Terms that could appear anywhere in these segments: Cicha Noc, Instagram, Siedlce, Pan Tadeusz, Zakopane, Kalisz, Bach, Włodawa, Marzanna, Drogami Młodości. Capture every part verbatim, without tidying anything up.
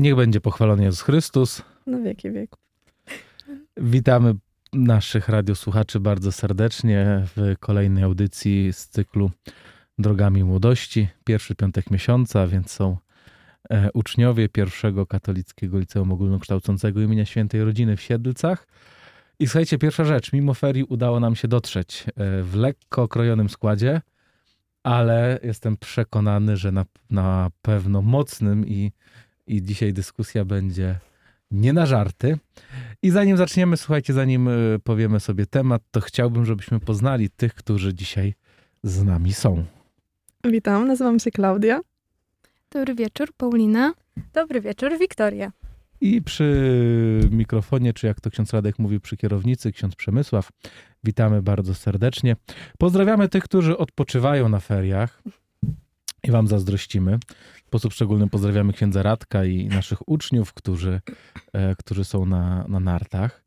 Niech będzie pochwalony Jezus Chrystus. Na wieki wieków. Witamy naszych radiosłuchaczy bardzo serdecznie w kolejnej audycji z cyklu Drogami Młodości. Pierwszy piątek miesiąca, więc są uczniowie pierwszego Katolickiego Liceum Ogólnokształcącego imienia Świętej Rodziny w Siedlcach. I słuchajcie, pierwsza rzecz. Mimo ferii udało nam się dotrzeć w lekko okrojonym składzie, ale jestem przekonany, że na, na pewno mocnym i, i dzisiaj dyskusja będzie nie na żarty. I zanim zaczniemy, słuchajcie, zanim powiemy sobie temat, to chciałbym, żebyśmy poznali tych, którzy dzisiaj z nami są. Witam, nazywam się Klaudia. Dobry wieczór, Paulina. Dobry wieczór, Wiktoria. I przy mikrofonie, czy jak to ksiądz Radek mówił, przy kierownicy, ksiądz Przemysław. Witamy bardzo serdecznie. Pozdrawiamy tych, którzy odpoczywają na feriach i wam zazdrościmy. W sposób szczególny pozdrawiamy księdza Radka i naszych uczniów, którzy, którzy są na, na nartach.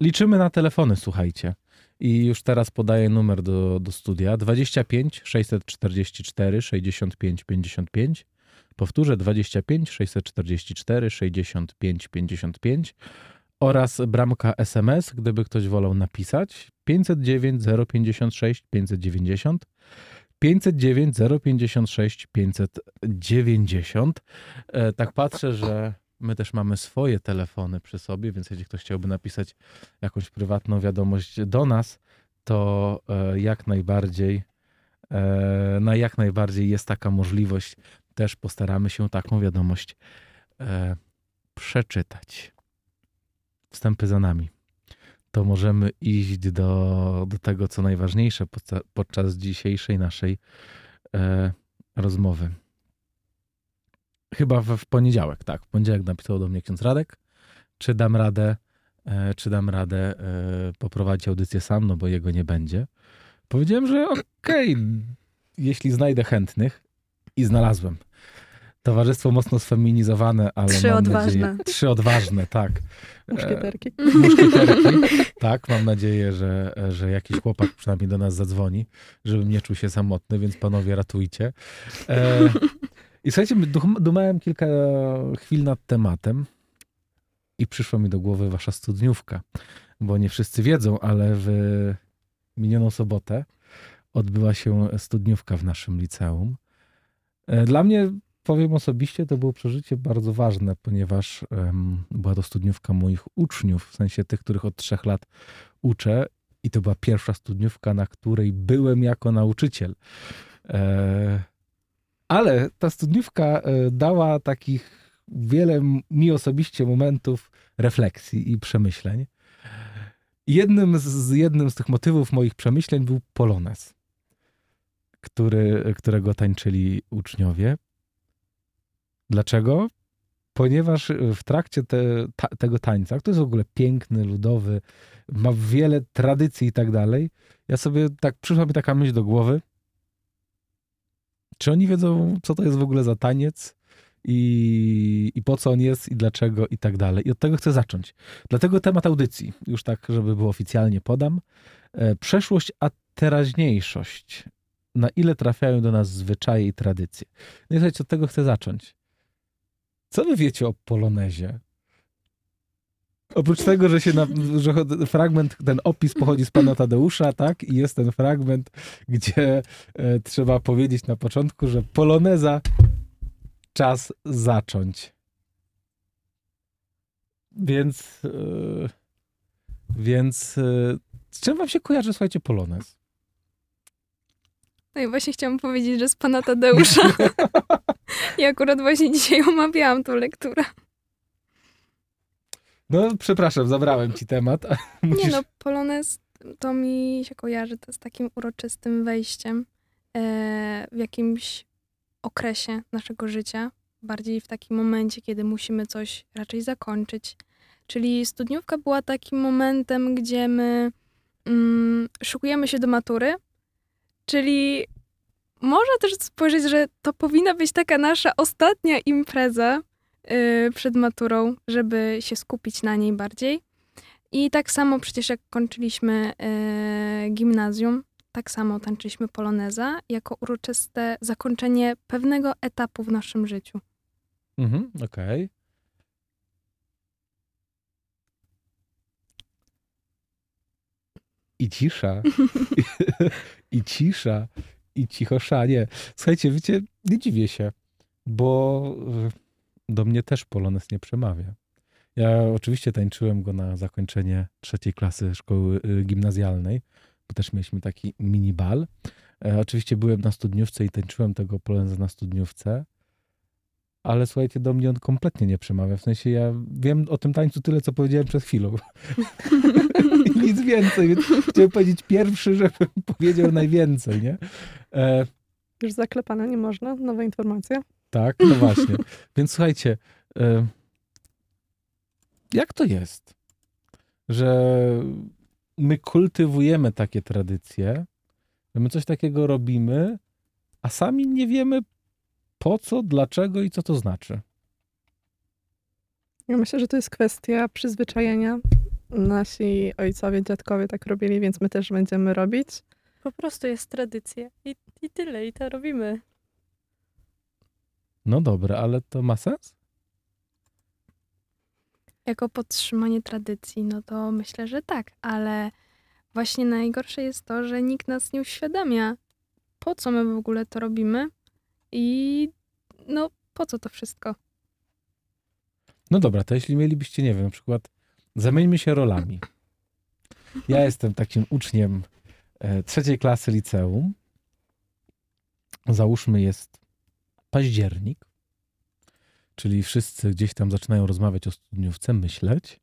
Liczymy na telefony, słuchajcie. I już teraz podaję numer do, do studia. dwadzieścia pięć sześćset czterdzieści cztery sześćdziesiąt pięć pięćdziesiąt pięć. Powtórzę, dwadzieścia pięć sześćset czterdzieści cztery sześćdziesiąt pięć pięćdziesiąt pięć oraz bramka S M S, gdyby ktoś wolał napisać, pięćset dziewięć zero pięćdziesiąt sześć pięćset dziewięćdziesiąt, pięćset dziewięć zero pięćdziesiąt sześć pięćset dziewięćdziesiąt. Tak patrzę, że my też mamy swoje telefony przy sobie, więc jeśli ktoś chciałby napisać jakąś prywatną wiadomość do nas, to jak najbardziej, na jak najbardziej jest taka możliwość. Też postaramy się taką wiadomość e, przeczytać. Wstępy za nami. To możemy iść do, do tego, co najważniejsze podca, podczas dzisiejszej naszej e, rozmowy. Chyba w, w poniedziałek, tak. W poniedziałek napisał do mnie ksiądz Radek, czy dam radę, e, czy dam radę e, poprowadzić audycję sam, no bo jego nie będzie. Powiedziałem, że okej, okay, jeśli znajdę chętnych. I znalazłem. Towarzystwo mocno sfeminizowane, ale trzy mam odważne. Nadzieję... Trzy odważne, tak. Muszkieterki. E, muszkieterki, tak. Mam nadzieję, że, że jakiś chłopak przynajmniej do nas zadzwoni, żebym nie czuł się samotny, więc panowie ratujcie. E, I słuchajcie, dumałem kilka chwil nad tematem i przyszła mi do głowy wasza studniówka, bo nie wszyscy wiedzą, ale w minioną sobotę odbyła się studniówka w naszym liceum. Dla mnie, powiem osobiście, to było przeżycie bardzo ważne, ponieważ um, była to studniówka moich uczniów, w sensie tych, których od trzech lat uczę i to była pierwsza studniówka, na której byłem jako nauczyciel. E, ale ta studniówka dała takich wiele mi osobiście momentów refleksji i przemyśleń. Jednym z, jednym z tych motywów moich przemyśleń był polonez. Który, którego tańczyli uczniowie. Dlaczego? Ponieważ w trakcie te, ta, tego tańca, który jest w ogóle piękny, ludowy, ma wiele tradycji i tak dalej, ja sobie tak, przyszła mi taka myśl do głowy, czy oni wiedzą, co to jest w ogóle za taniec i, i po co on jest i dlaczego i tak dalej. I od tego chcę zacząć. Dlatego temat audycji, już tak, żeby było oficjalnie podam, przeszłość a teraźniejszość. Na ile trafiają do nas zwyczaje i tradycje. No i słuchajcie, od tego chcę zacząć. Co wy wiecie o polonezie? Oprócz tego, że, się na, że fragment, ten opis pochodzi z Pana Tadeusza, tak? I jest ten fragment, gdzie e, trzeba powiedzieć na początku, że poloneza czas zacząć. Więc e, więc e, z czym wam się kojarzy, słuchajcie, polonez? No i właśnie chciałam powiedzieć, że z Pana Tadeusza. Ja akurat właśnie dzisiaj omawiałam tą lekturę. No przepraszam, zabrałem ci temat. Musisz... Nie no, polonez to mi się kojarzy to z takim uroczystym wejściem e, w jakimś okresie naszego życia. Bardziej w takim momencie, kiedy musimy coś raczej zakończyć. Czyli studniówka była takim momentem, gdzie my mm, szykujemy się do matury. Czyli można też spojrzeć, że to powinna być taka nasza ostatnia impreza yy, przed maturą, żeby się skupić na niej bardziej. I tak samo przecież jak kończyliśmy yy, gimnazjum, tak samo tańczyliśmy poloneza jako uroczyste zakończenie pewnego etapu w naszym życiu. Mhm, okej. I cisza. I cisza. I cichoszanie. Słuchajcie, wiecie, nie dziwię się, bo do mnie też polonez nie przemawia. Ja oczywiście tańczyłem go na zakończenie trzeciej klasy szkoły gimnazjalnej, bo też mieliśmy taki mini bal. Oczywiście byłem na studniówce i tańczyłem tego poloneza na studniówce, ale słuchajcie, do mnie on kompletnie nie przemawia. W sensie ja wiem o tym tańcu tyle, co powiedziałem przed chwilą. I nic więcej, więc chciałem powiedzieć pierwszy, żebym powiedział najwięcej, nie? E... Już zaklepane nie można, nowe informacje. Tak, no właśnie. Więc słuchajcie, e... jak to jest, że my kultywujemy takie tradycje, że my coś takiego robimy, a sami nie wiemy po co, dlaczego i co to znaczy? Ja myślę, że to jest kwestia przyzwyczajenia. Nasi ojcowie, dziadkowie tak robili, więc my też będziemy robić. Po prostu jest tradycja i, i tyle, i to robimy. No dobra, ale to ma sens? Jako podtrzymanie tradycji, no to myślę, że tak, ale właśnie najgorsze jest to, że nikt nas nie uświadamia, po co my w ogóle to robimy i no po co to wszystko. No dobra, to jeśli mielibyście, nie wiem, na przykład zamieńmy się rolami. Ja jestem takim uczniem trzeciej klasy liceum. Załóżmy, jest październik, czyli wszyscy gdzieś tam zaczynają rozmawiać o studniówce, myśleć,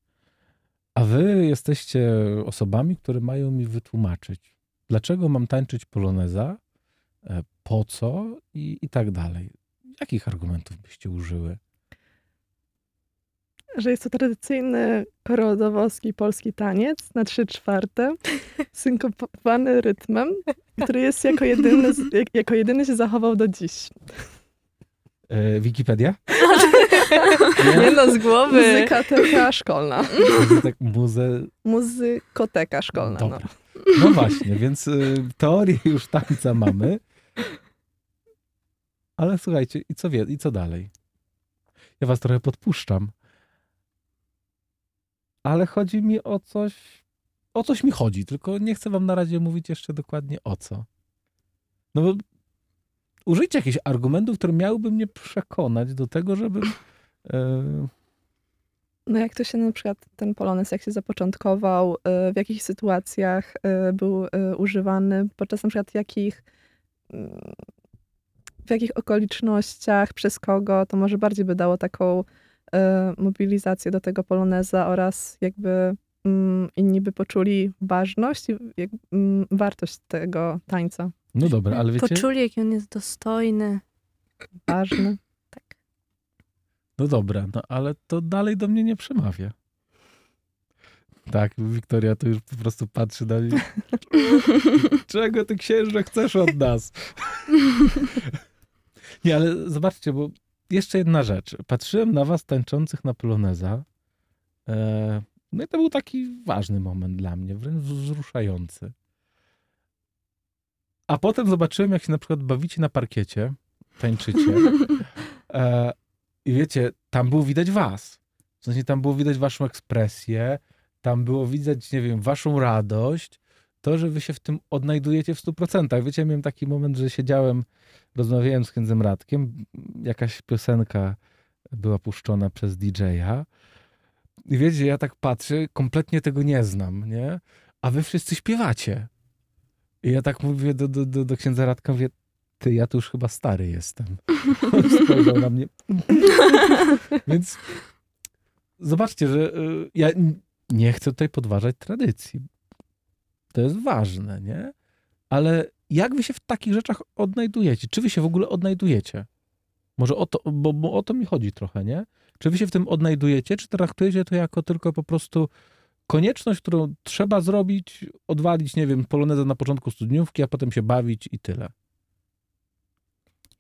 a wy jesteście osobami, które mają mi wytłumaczyć, dlaczego mam tańczyć poloneza, po co i, i tak dalej. Jakich argumentów byście użyły? Że jest to tradycyjny korodowowski polski taniec na trzy czwarte, synkopowany rytmem, który jest jako jedyny, jako jedyny się zachował do dziś. E, Wikipedia? Nie? Nie no, z głowy. Muzykoteka szkolna. Muzytek, muze... Muzykoteka szkolna. No. no właśnie, więc y, teorię już tańca mamy. Ale słuchajcie, i co, wie, i co dalej? Ja was trochę podpuszczam. Ale chodzi mi o coś, o coś mi chodzi, tylko nie chcę wam na razie mówić jeszcze dokładnie o co. No bo użyjcie jakichś argumentów, które miałyby mnie przekonać do tego, żeby... Yy... No jak to się na przykład ten polonez, jak się zapoczątkował, yy, w jakich sytuacjach yy, był yy, używany, podczas na przykład jakich, yy, w jakich okolicznościach, przez kogo, to może bardziej by dało taką mobilizację do tego poloneza oraz jakby mm, inni by poczuli ważność i jak, mm, wartość tego tańca. No dobra, ale wiecie... Poczuli, jaki on jest dostojny. Ważny. Tak. No dobra, no ale to dalej do mnie nie przemawia. Tak, Wiktoria to już po prostu patrzy na mnie. Czego ty, księże, chcesz od nas? Nie, ale zobaczcie, bo jeszcze jedna rzecz. Patrzyłem na was tańczących na poloneza. No i to był taki ważny moment dla mnie, wręcz wzruszający. A potem zobaczyłem, jak się na przykład bawicie na parkiecie, tańczycie. I wiecie, tam było widać was. W sensie tam było widać waszą ekspresję, tam było widać, nie wiem, waszą radość. To, że wy się w tym odnajdujecie w stu procentach. Wiecie, miałem taki moment, że siedziałem, rozmawiałem z księdzem Radkiem, jakaś piosenka była puszczona przez didżeja i wiecie, ja tak patrzę, kompletnie tego nie znam, nie? A wy wszyscy śpiewacie. I ja tak mówię do, do, do, do księdza Radka, mówię, ty, ja tu już chyba stary jestem. On spojrzał na mnie. Więc zobaczcie, że ja nie chcę tutaj podważać tradycji. To jest ważne, nie? Ale jak wy się w takich rzeczach odnajdujecie? Czy wy się w ogóle odnajdujecie? Może o to, bo, bo o to mi chodzi trochę, nie? Czy wy się w tym odnajdujecie, czy traktujecie to jako tylko po prostu konieczność, którą trzeba zrobić, odwalić, nie wiem, poloneza na początku studniówki, a potem się bawić i tyle?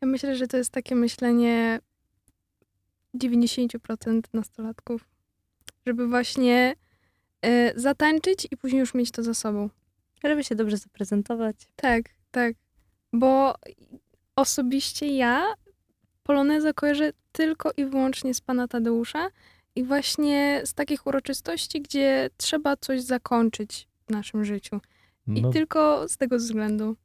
Ja myślę, że to jest takie myślenie dziewięćdziesiąt procent nastolatków. Żeby właśnie Yy, zatańczyć i później już mieć to za sobą. Żeby się dobrze zaprezentować. Tak, tak. Bo osobiście ja poloneza kojarzę tylko i wyłącznie z Pana Tadeusza i właśnie z takich uroczystości, gdzie trzeba coś zakończyć w naszym życiu. I no. tylko z tego względu.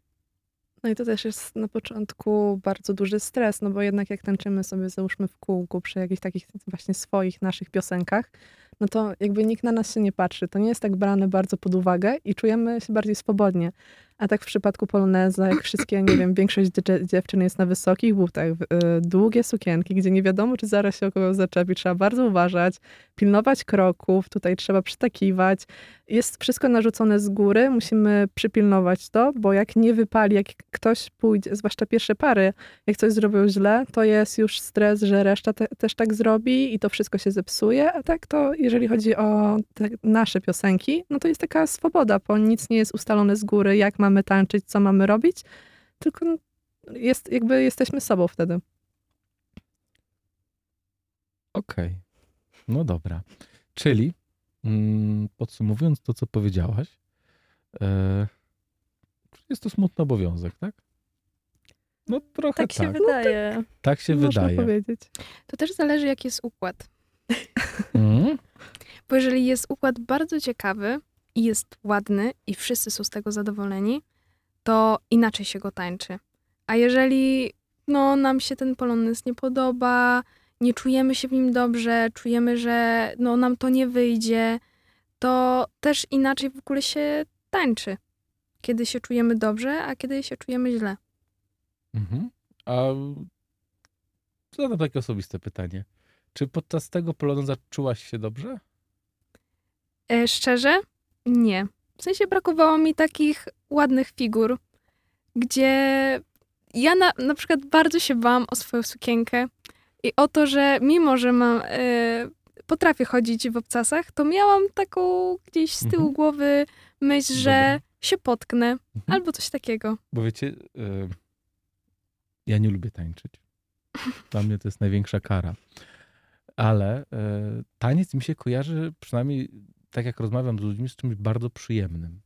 No i to też jest na początku bardzo duży stres, no bo jednak jak tańczymy sobie, załóżmy w kółku przy jakichś takich właśnie swoich, naszych piosenkach, no to jakby nikt na nas się nie patrzy. To nie jest tak brane bardzo pod uwagę i czujemy się bardziej swobodnie. A tak w przypadku poloneza, jak wszystkie, nie wiem, większość dziewczyn jest na wysokich butach, yy, długie sukienki, gdzie nie wiadomo, czy zaraz się o kogo zaczepi. Trzeba bardzo uważać, pilnować kroków, tutaj trzeba przytakiwać. Jest wszystko narzucone z góry, musimy przypilnować to, bo jak nie wypali, jak ktoś pójdzie, zwłaszcza pierwsze pary, jak coś zrobią źle, to jest już stres, że reszta te, też tak zrobi i to wszystko się zepsuje. A tak to, jeżeli chodzi o te nasze piosenki, no to jest taka swoboda, bo nic nie jest ustalone z góry, jak mamy tańczyć, co mamy robić, tylko jest, jakby jesteśmy sobą wtedy. Okej. Okay. No dobra. Czyli mm, podsumowując to, co powiedziałaś, yy, jest to smutny obowiązek, tak? No trochę tak. Tak się wydaje. No, tak, tak się Można wydaje. Powiedzieć. To też zależy, jaki jest układ. Mm? Bo jeżeli jest układ bardzo ciekawy, i jest ładny i wszyscy są z tego zadowoleni, to inaczej się go tańczy. A jeżeli no, nam się ten polonez nie podoba, nie czujemy się w nim dobrze, czujemy, że no, nam to nie wyjdzie, to też inaczej w ogóle się tańczy. Kiedy się czujemy dobrze, a kiedy się czujemy źle. Mhm. A zadam takie osobiste pytanie. Czy podczas tego poloneza czułaś się dobrze? E, szczerze? Nie. W sensie brakowało mi takich ładnych figur, gdzie ja na, na przykład bardzo się bałam o swoją sukienkę i o to, że mimo, że mam, y, potrafię chodzić w obcasach, to miałam taką gdzieś z tyłu głowy myśl, Dobra. że się potknę mhm. albo coś takiego. Bo wiecie, y, ja nie lubię tańczyć. Dla mnie to jest największa kara. Ale y, taniec mi się kojarzy przynajmniej... tak jak rozmawiam z ludźmi, z czymś bardzo przyjemnym.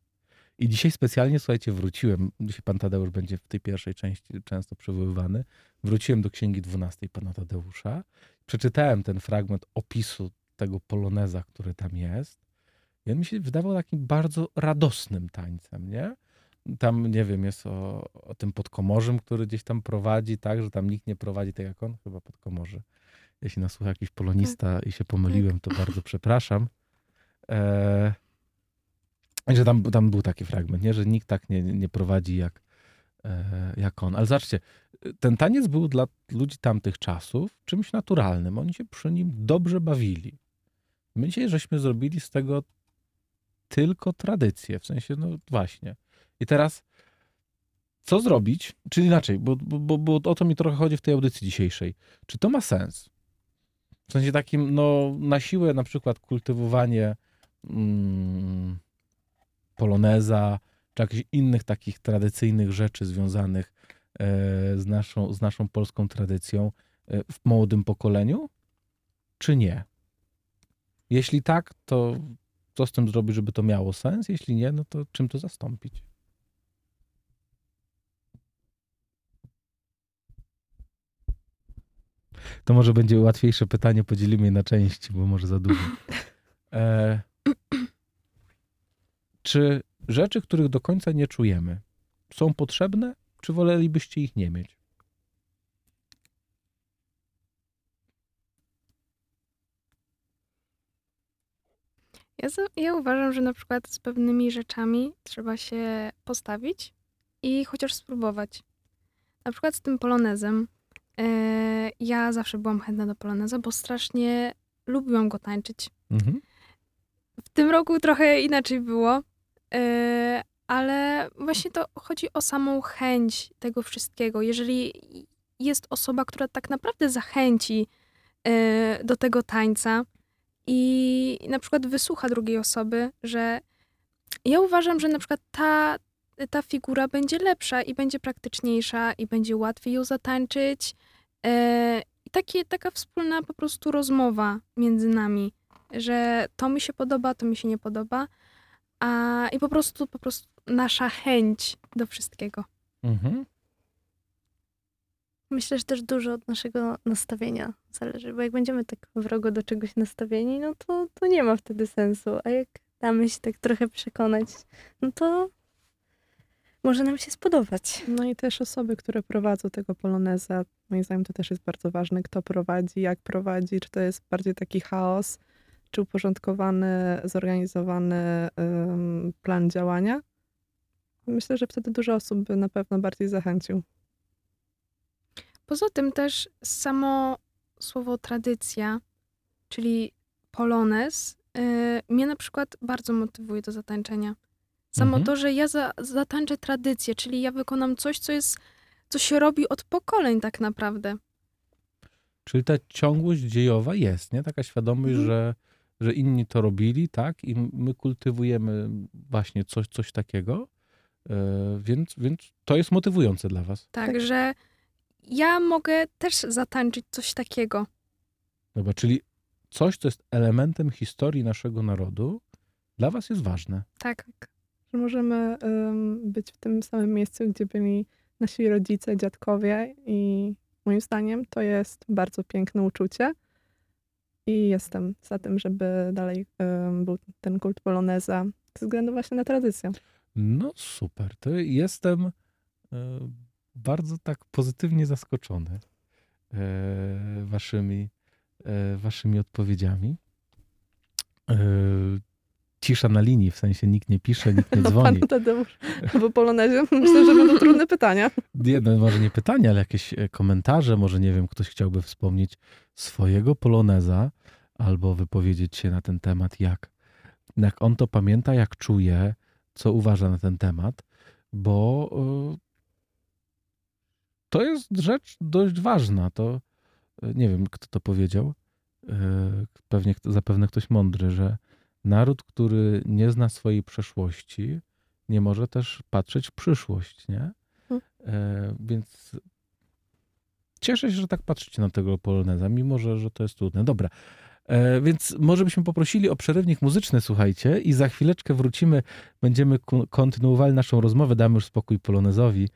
I dzisiaj specjalnie, słuchajcie, wróciłem, dzisiaj Pan Tadeusz będzie w tej pierwszej części często przywoływany, wróciłem do Księgi dwunastej Pana Tadeusza, przeczytałem ten fragment opisu tego poloneza, który tam jest i on mi się wydawał takim bardzo radosnym tańcem, nie? Tam, nie wiem, jest o, o tym podkomorzym, który gdzieś tam prowadzi, tak, że tam nikt nie prowadzi tak jak on, chyba podkomorzy. Jeśli nas słucha jakiś polonista tak. i się pomyliłem, to bardzo przepraszam. Eee, że tam, tam był taki fragment, nie? Że nikt tak nie, nie prowadzi jak, e, jak on. Ale zobaczcie, ten taniec był dla ludzi tamtych czasów czymś naturalnym. Oni się przy nim dobrze bawili. My dzisiaj żeśmy zrobili z tego tylko tradycję. W sensie, no właśnie. I teraz co zrobić? Czyli inaczej, bo, bo, bo o to mi trochę chodzi w tej audycji dzisiejszej. Czy to ma sens? W sensie takim, no na siłę na przykład kultywowanie Hmm, poloneza, czy jakichś innych takich tradycyjnych rzeczy związanych e, z, naszą, z naszą polską tradycją e, w młodym pokoleniu, czy nie? Jeśli tak, to co z tym zrobić, żeby to miało sens? Jeśli nie, no to czym to zastąpić? To może będzie łatwiejsze pytanie, podzielimy je na części, bo może za dużo. E, Czy rzeczy, których do końca nie czujemy, są potrzebne, czy wolelibyście ich nie mieć? Ja, ja uważam, że na przykład z pewnymi rzeczami trzeba się postawić i chociaż spróbować. Na przykład z tym polonezem. Yy, ja zawsze byłam chętna do poloneza, bo strasznie lubiłam go tańczyć. Mhm. W tym roku trochę inaczej było, yy, ale właśnie to chodzi o samą chęć tego wszystkiego. Jeżeli jest osoba, która tak naprawdę zachęci yy, do tego tańca i na przykład wysłucha drugiej osoby, że ja uważam, że na przykład ta, ta figura będzie lepsza i będzie praktyczniejsza i będzie łatwiej ją zatańczyć. Yy, i takie, taka wspólna po prostu rozmowa między nami. Że to mi się podoba, to mi się nie podoba. A, I po prostu, po prostu nasza chęć do wszystkiego. Mhm. Myślę, że też dużo od naszego nastawienia zależy, bo jak będziemy tak wrogo do czegoś nastawieni, no to, to nie ma wtedy sensu, a jak damy się tak trochę przekonać, no to może nam się spodobać. No i też osoby, które prowadzą tego poloneza, moim zdaniem to też jest bardzo ważne, kto prowadzi, jak prowadzi, czy to jest bardziej taki chaos, czy uporządkowany, zorganizowany ym, plan działania. Myślę, że wtedy dużo osób by na pewno bardziej zachęcił. Poza tym też samo słowo tradycja, czyli polonez, yy, mnie na przykład bardzo motywuje do zatańczenia. Samo mhm. to, że ja za, zatańczę tradycję, czyli ja wykonam coś, co jest, co się robi od pokoleń tak naprawdę. Czyli ta ciągłość dziejowa jest, nie? Taka świadomość, mhm. że, że inni to robili, tak? I my kultywujemy właśnie coś, coś takiego. Yy, więc, więc to jest motywujące dla was. Także ja mogę też zatańczyć coś takiego. Dobra, czyli coś, co jest elementem historii naszego narodu, dla was jest ważne. Tak. Że możemy um, być w tym samym miejscu, gdzie byli nasi rodzice, dziadkowie i moim zdaniem to jest bardzo piękne uczucie i jestem za tym, żeby dalej um, był ten kult poloneza ze względu właśnie na tradycję. No super, to jestem y, bardzo tak pozytywnie zaskoczony y, waszymi, y, waszymi odpowiedziami. Y, Cisza na linii, w sensie nikt nie pisze, nikt nie dzwoni. Pan Tadeusz, bo polonezie myślę, że będą trudne pytania. Nie, no, może nie pytania, ale jakieś komentarze, może nie wiem, ktoś chciałby wspomnieć swojego poloneza albo wypowiedzieć się na ten temat, jak, jak on to pamięta, jak czuje, co uważa na ten temat, bo y, to jest rzecz dość ważna. To y, nie wiem, kto to powiedział. Y, pewnie, zapewne ktoś mądry, że naród, który nie zna swojej przeszłości, nie może też patrzeć w przyszłość, nie? Hmm. E, więc cieszę się, że tak patrzycie na tego poloneza, mimo że, że to jest trudne. Dobra, e, więc może byśmy poprosili o przerywnik muzyczny, słuchajcie, i za chwileczkę wrócimy, będziemy kontynuowali naszą rozmowę, damy już spokój polonezowi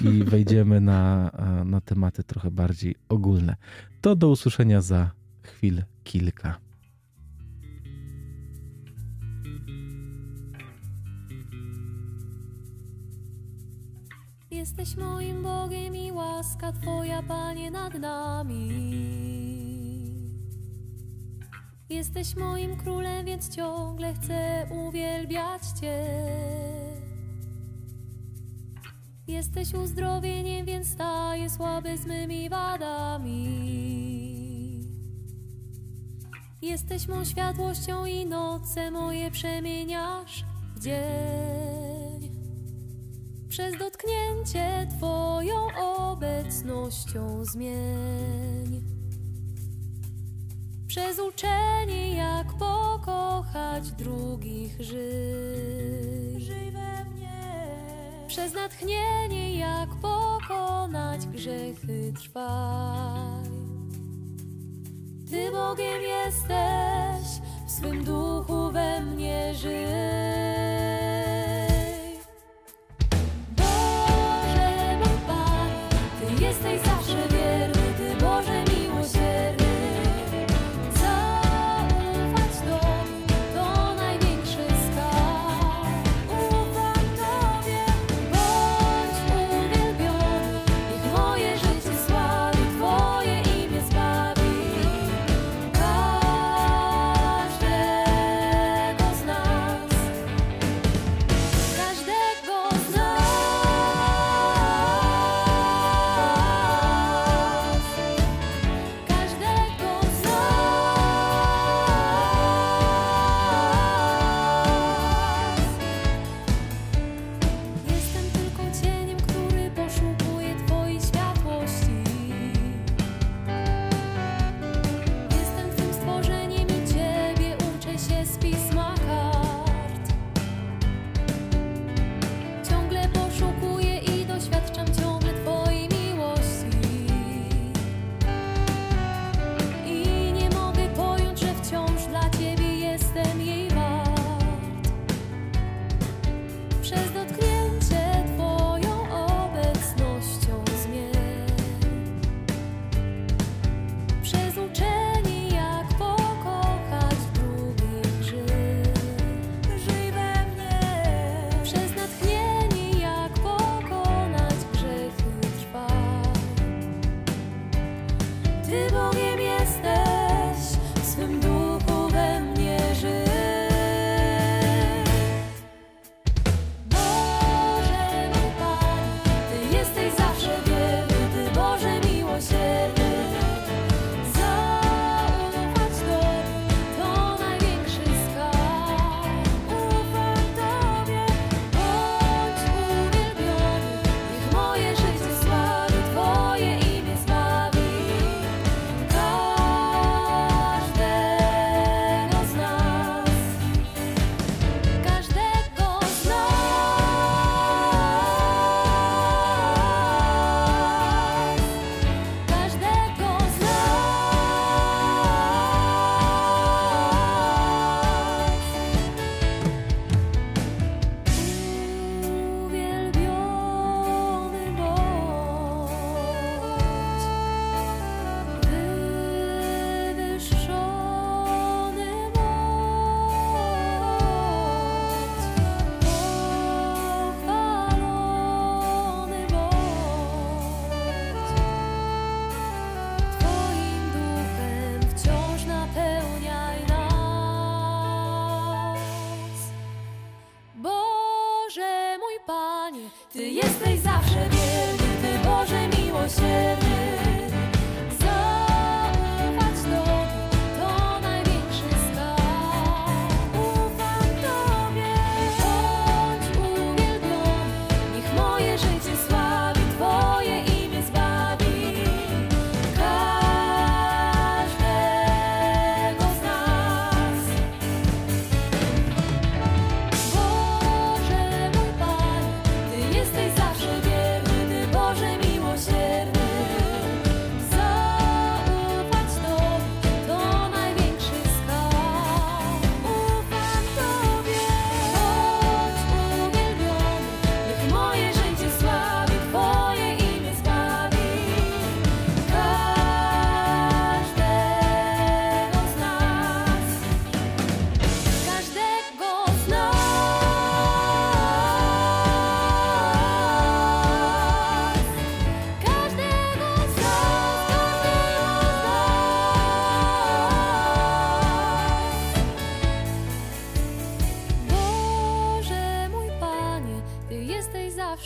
i wejdziemy na, na tematy trochę bardziej ogólne. To do usłyszenia za chwil kilka. Jesteś moim Bogiem i łaska Twoja, Panie, nad nami. Jesteś moim królem, więc ciągle chcę uwielbiać Cię. Jesteś uzdrowieniem, więc staję słaby z mymi wadami. Jesteś mą światłością i noce moje przemieniasz w dzień. Przez dotknięcie Twoją obecnością zmień. Przez uczenie, jak pokochać drugich żyj. Żyj we mnie. Przez natchnienie, jak pokonać grzechy trwaj. Ty Bogiem jesteś, w swym duchu we mnie żyj. Jesteś zawsze wierny, Ty Boże miłosierny. Zaufać Tobie to największy skarb. Ufam Tobie, bądź uwielbiony. Niech moje życie sławi, Twoje imię zbawi. Każdego z nas.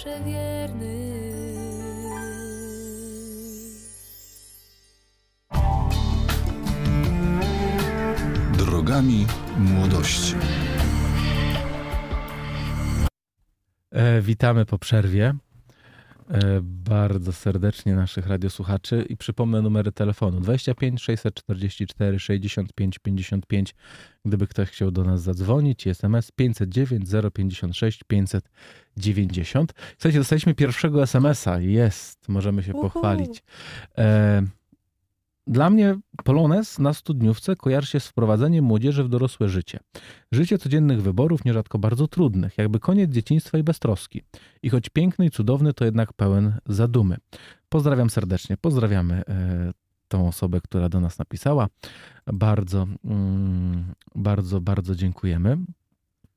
zawsze wierny. Drogami Młodości. E, witamy po przerwie e, bardzo serdecznie naszych radiosłuchaczy i przypomnę numery telefonu dwadzieścia pięć sześćset czterdzieści cztery sześćdziesiąt pięć pięćdziesiąt pięć, gdyby ktoś chciał do nas zadzwonić, i S M S pięćset dziewięć zero pięćdziesiąt sześć pięćset dziewięćdziesiąt. Słuchajcie, dostaliśmy pierwszego S M S-a, jest, możemy się Uhu. pochwalić. E, Dla mnie polonez na studniówce kojarzy się z wprowadzeniem młodzieży w dorosłe życie. Życie codziennych wyborów, nierzadko bardzo trudnych, jakby koniec dzieciństwa i beztroski. I choć piękny i cudowny, to jednak pełen zadumy. Pozdrawiam serdecznie, pozdrawiamy e, tą osobę, która do nas napisała. Bardzo, mm, bardzo, bardzo dziękujemy.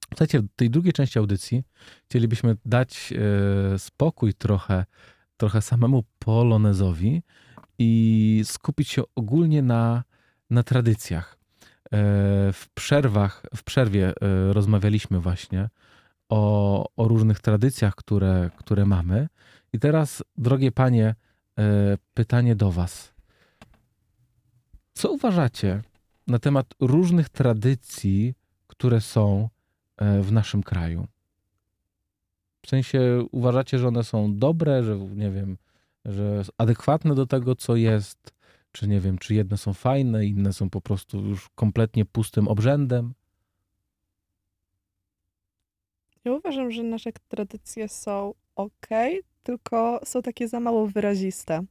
Słuchajcie, w tej drugiej części audycji chcielibyśmy dać e, spokój trochę, trochę samemu polonezowi i skupić się ogólnie na, na tradycjach. W przerwach, w przerwie rozmawialiśmy właśnie o, o różnych tradycjach, które, które mamy. I teraz, drogie panie, pytanie do was. Co uważacie na temat różnych tradycji, które są w naszym kraju? W sensie uważacie, że one są dobre, że nie wiem, że adekwatne do tego, co jest, czy nie wiem, czy jedne są fajne, inne są po prostu już kompletnie pustym obrzędem? Ja uważam, że nasze tradycje są okej, tylko są takie za mało wyraziste.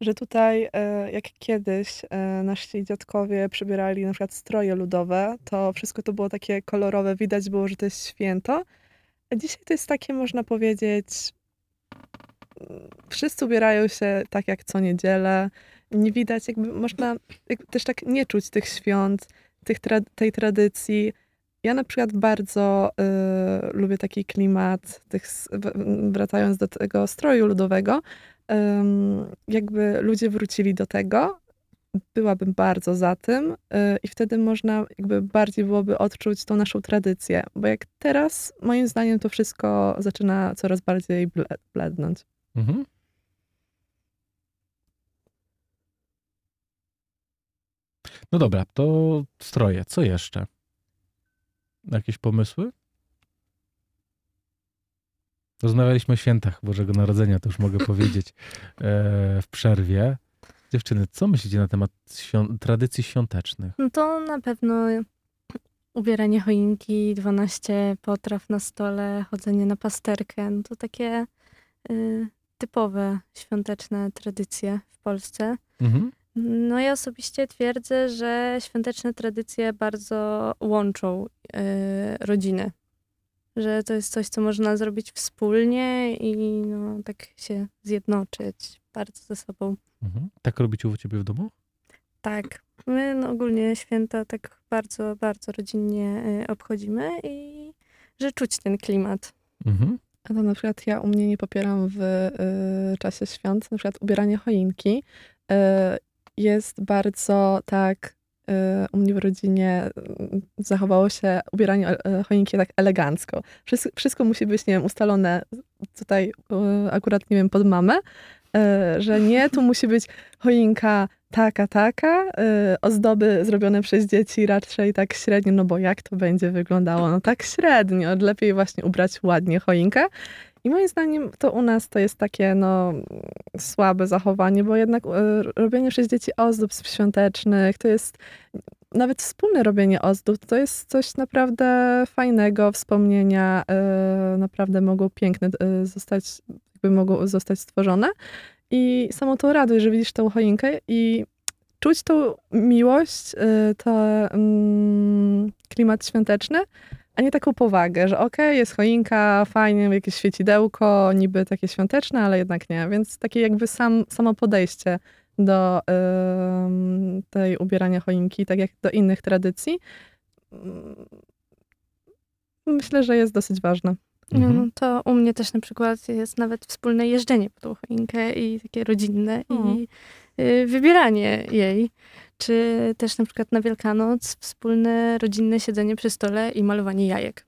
Że tutaj, jak kiedyś nasi dziadkowie przybierali na przykład stroje ludowe, to wszystko to było takie kolorowe, widać było, że to jest święto. A dzisiaj to jest takie, można powiedzieć... Wszyscy ubierają się tak jak co niedzielę. Nie widać, jakby można jakby też tak nie czuć tych świąt, tych tra- tej tradycji. Ja na przykład bardzo y, lubię taki klimat, tych, wracając do tego stroju ludowego, y, jakby ludzie wrócili do tego, byłabym bardzo za tym y, i wtedy można jakby bardziej byłoby odczuć tą naszą tradycję, bo jak teraz, moim zdaniem, to wszystko zaczyna coraz bardziej ble- blednąć. Mhm. No dobra, to stroje. Co jeszcze? Jakieś pomysły? Rozmawialiśmy o świętach Bożego Narodzenia, to już mogę powiedzieć w przerwie. Dziewczyny, co myślicie na temat świąt- tradycji świątecznych? No to na pewno ubieranie choinki, dwanaście potraw na stole, chodzenie na pasterkę, no to takie y- typowe świąteczne tradycje w Polsce. Mhm. No ja osobiście twierdzę, że świąteczne tradycje bardzo łączą yy, rodziny. Że to jest coś, co można zrobić wspólnie i no, tak się zjednoczyć bardzo ze sobą. Mhm. Tak robicie u ciebie w domu? Tak. My no, ogólnie święta tak bardzo, bardzo rodzinnie yy, obchodzimy i że czuć ten klimat. Mhm. A to na przykład ja u mnie nie popieram w y, czasie świąt, na przykład ubieranie choinki y, jest bardzo tak, y, u mnie w rodzinie y, zachowało się ubieranie y, choinki tak elegancko. Wszystko, wszystko musi być, nie wiem, ustalone tutaj y, akurat, nie wiem, pod mamę, y, że nie, tu musi być choinka taka, taka, y, ozdoby zrobione przez dzieci raczej tak średnio, no bo jak to będzie wyglądało? No tak średnio, lepiej właśnie ubrać ładnie choinkę. I moim zdaniem to u nas to jest takie no słabe zachowanie, bo jednak y, robienie przez dzieci ozdób świątecznych, to jest nawet wspólne robienie ozdób, to jest coś naprawdę fajnego, wspomnienia y, naprawdę mogą piękne y, zostać, jakby mogą zostać stworzone. I samo to radość, że widzisz tą choinkę i czuć tą miłość, ten klimat świąteczny, a nie taką powagę, że okej, okay, jest choinka, fajnie, jakieś świecidełko, niby takie świąteczne, ale jednak nie. Więc takie jakby sam, samo podejście do y, tej ubierania choinki, tak jak do innych tradycji, y, myślę, że jest dosyć ważne. Mhm. No, to u mnie też na przykład jest nawet wspólne jeżdżenie po tą choinkę i takie rodzinne o. i y, wybieranie jej. Czy też na przykład na Wielkanoc wspólne rodzinne siedzenie przy stole i malowanie jajek.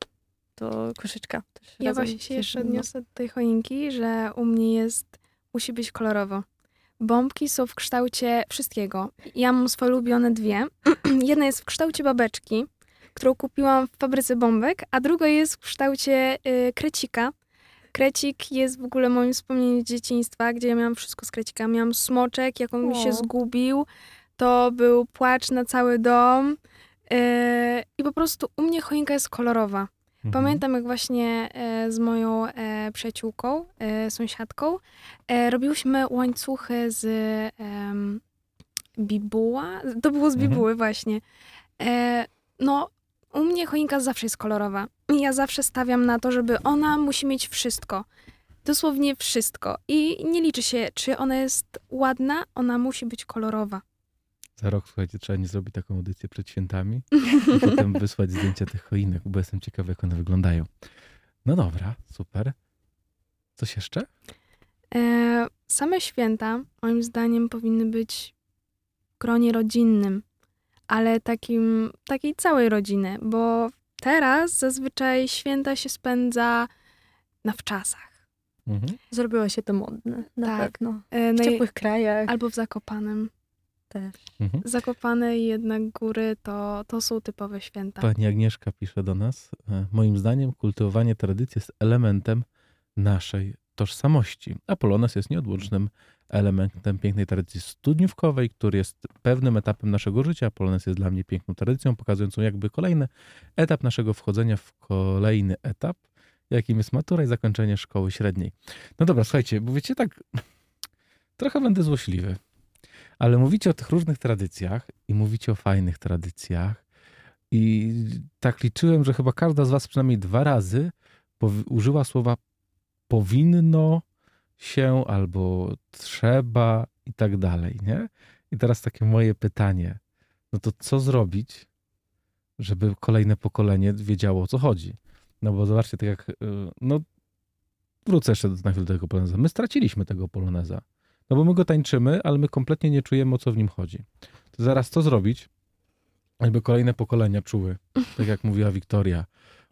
do koszyczka. Też ja właśnie się jeszcze odniosę do tej choinki, że u mnie jest, musi być kolorowo. Bombki są w kształcie wszystkiego. Ja mam swoje ulubione dwie. Jedna jest w kształcie babeczki, którą kupiłam w fabryce bombek, a druga jest w kształcie y, krecika. Krecik jest w ogóle moim wspomnieniem z dzieciństwa, gdzie ja miałam wszystko z krecika. Miałam smoczek, jak on mi się zgubił. To był płacz na cały dom. Yy, I po prostu u mnie choinka jest kolorowa. Mhm. Pamiętam, jak właśnie e, z moją e, przyjaciółką, e, sąsiadką, e, robiłyśmy łańcuchy z e, bibuła. To było z bibuły mhm. właśnie. E, no, u mnie choinka zawsze jest kolorowa. Ja zawsze stawiam na to, żeby ona musi mieć wszystko. Dosłownie wszystko. I nie liczy się, czy ona jest ładna, ona musi być kolorowa. Za rok, słuchajcie, trzeba nie zrobić taką audycję przed świętami i potem wysłać zdjęcia tych choinek, bo jestem ciekawy, jak one wyglądają. No dobra, super. Coś jeszcze? E, same święta, moim zdaniem, powinny być w gronie rodzinnym, ale takim, takiej całej rodziny, bo teraz zazwyczaj święta się spędza na wczasach. Mhm. Zrobiło się to modne, na tak. pewno. W no ciepłych i, krajach. Albo w Zakopanem. Też. Mhm. Zakopane i jednak góry to, to są typowe święta. Pani Agnieszka pisze do nas. Moim zdaniem kultywowanie tradycji jest elementem naszej tożsamości. A Polonez jest nieodłącznym elementem pięknej tradycji studniówkowej, który jest pewnym etapem naszego życia. Polonez jest dla mnie piękną tradycją, pokazującą jakby kolejny etap naszego wchodzenia w kolejny etap, jakim jest matura i zakończenie szkoły średniej. No dobra, słuchajcie, bo wiecie, tak trochę będę złośliwy. Ale mówicie o tych różnych tradycjach i mówicie o fajnych tradycjach i tak liczyłem, że chyba każda z was przynajmniej dwa razy powi- użyła słowa powinno się albo trzeba i tak dalej, nie? I teraz takie moje pytanie, no to co zrobić, żeby kolejne pokolenie wiedziało, o co chodzi? No bo zobaczcie, tak jak, no wrócę jeszcze na chwilę do tego poloneza. My straciliśmy tego poloneza. No bo my go tańczymy, ale my kompletnie nie czujemy, o co w nim chodzi. To zaraz co zrobić, jakby kolejne pokolenia czuły, tak jak mówiła Wiktoria,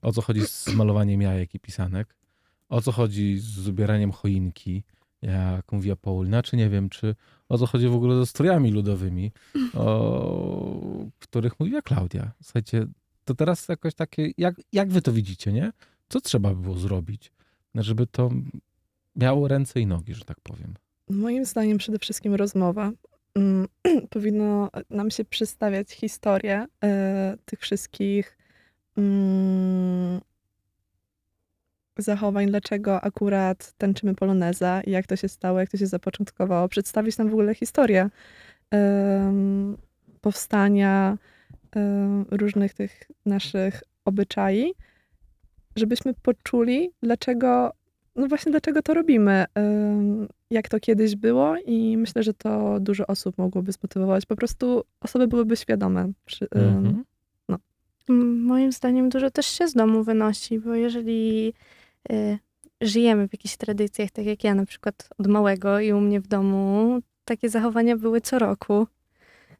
o co chodzi z malowaniem jajek i pisanek, o co chodzi z ubieraniem choinki, jak mówiła Paulina, czy nie wiem, czy o co chodzi w ogóle ze strojami ludowymi, o których mówiła Klaudia. Słuchajcie, to teraz jakoś takie, jak, jak wy to widzicie, nie? Co trzeba było zrobić, żeby to miało ręce i nogi, że tak powiem? Moim zdaniem przede wszystkim rozmowa. Powinno nam się przedstawiać historię y, tych wszystkich y, zachowań, dlaczego akurat tańczymy poloneza i jak to się stało, jak to się zapoczątkowało. Przedstawić nam w ogóle historię y, powstania y, różnych tych naszych obyczai, żebyśmy poczuli, dlaczego no właśnie dlaczego to robimy, jak to kiedyś było i myślę, że to dużo osób mogłoby zmotywować. Po prostu osoby byłyby świadome. Mhm. No. Moim zdaniem dużo też się z domu wynosi, bo jeżeli y, żyjemy w jakichś tradycjach, tak jak ja na przykład od małego i u mnie w domu takie zachowania były co roku,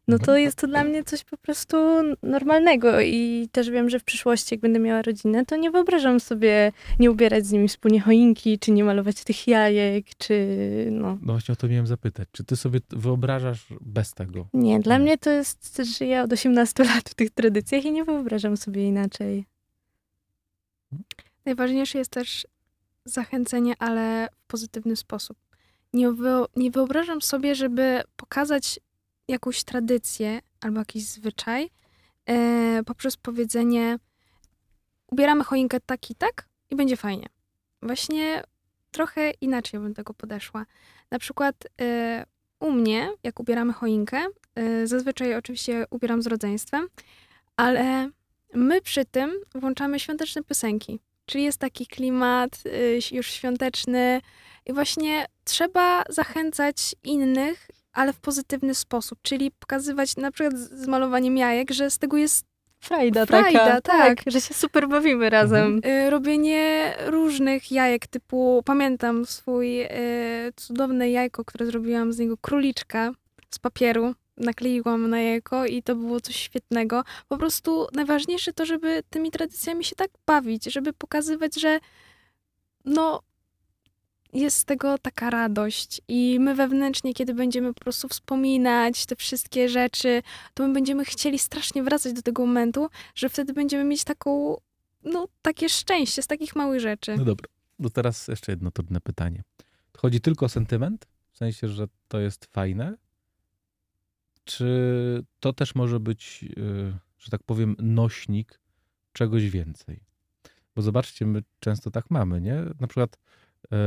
no to jest to dla mnie coś po prostu normalnego i też wiem, że w przyszłości, jak będę miała rodzinę, to nie wyobrażam sobie nie ubierać z nimi wspólnie choinki, czy nie malować tych jajek, czy no. No właśnie o to miałem zapytać. Czy ty sobie wyobrażasz bez tego? Nie, dla nie. mnie to jest, że ja od osiemnastu lat w tych tradycjach i nie wyobrażam sobie inaczej. Najważniejsze jest też zachęcenie, ale w pozytywny sposób. Nie, wyo- nie wyobrażam sobie, żeby pokazać jakąś tradycję albo jakiś zwyczaj e, poprzez powiedzenie ubieramy choinkę tak i tak i będzie fajnie. Właśnie trochę inaczej bym do tego podeszła. Na przykład e, u mnie, jak ubieramy choinkę, e, zazwyczaj oczywiście ubieram z rodzeństwem, ale my przy tym włączamy świąteczne piosenki. Czyli jest taki klimat e, już świąteczny i właśnie trzeba zachęcać innych, ale w pozytywny sposób, czyli pokazywać na przykład z malowaniem jajek, że z tego jest frajda, frajda taka, tak. tak, że się super bawimy razem. Mhm. Robienie różnych jajek typu, pamiętam swój y, cudowne jajko, które zrobiłam z niego króliczka z papieru, nakleiłam na jajko i to było coś świetnego. Po prostu najważniejsze to, żeby tymi tradycjami się tak bawić, żeby pokazywać, że no jest z tego taka radość i my wewnętrznie, kiedy będziemy po prostu wspominać te wszystkie rzeczy, to my będziemy chcieli strasznie wracać do tego momentu, że wtedy będziemy mieć taką, no takie szczęście z takich małych rzeczy. No dobra, no teraz jeszcze jedno trudne pytanie. Chodzi tylko o sentyment? W sensie, że to jest fajne? Czy to też może być, że tak powiem, nośnik czegoś więcej? Bo zobaczcie, my często tak mamy, nie? Na przykład yy,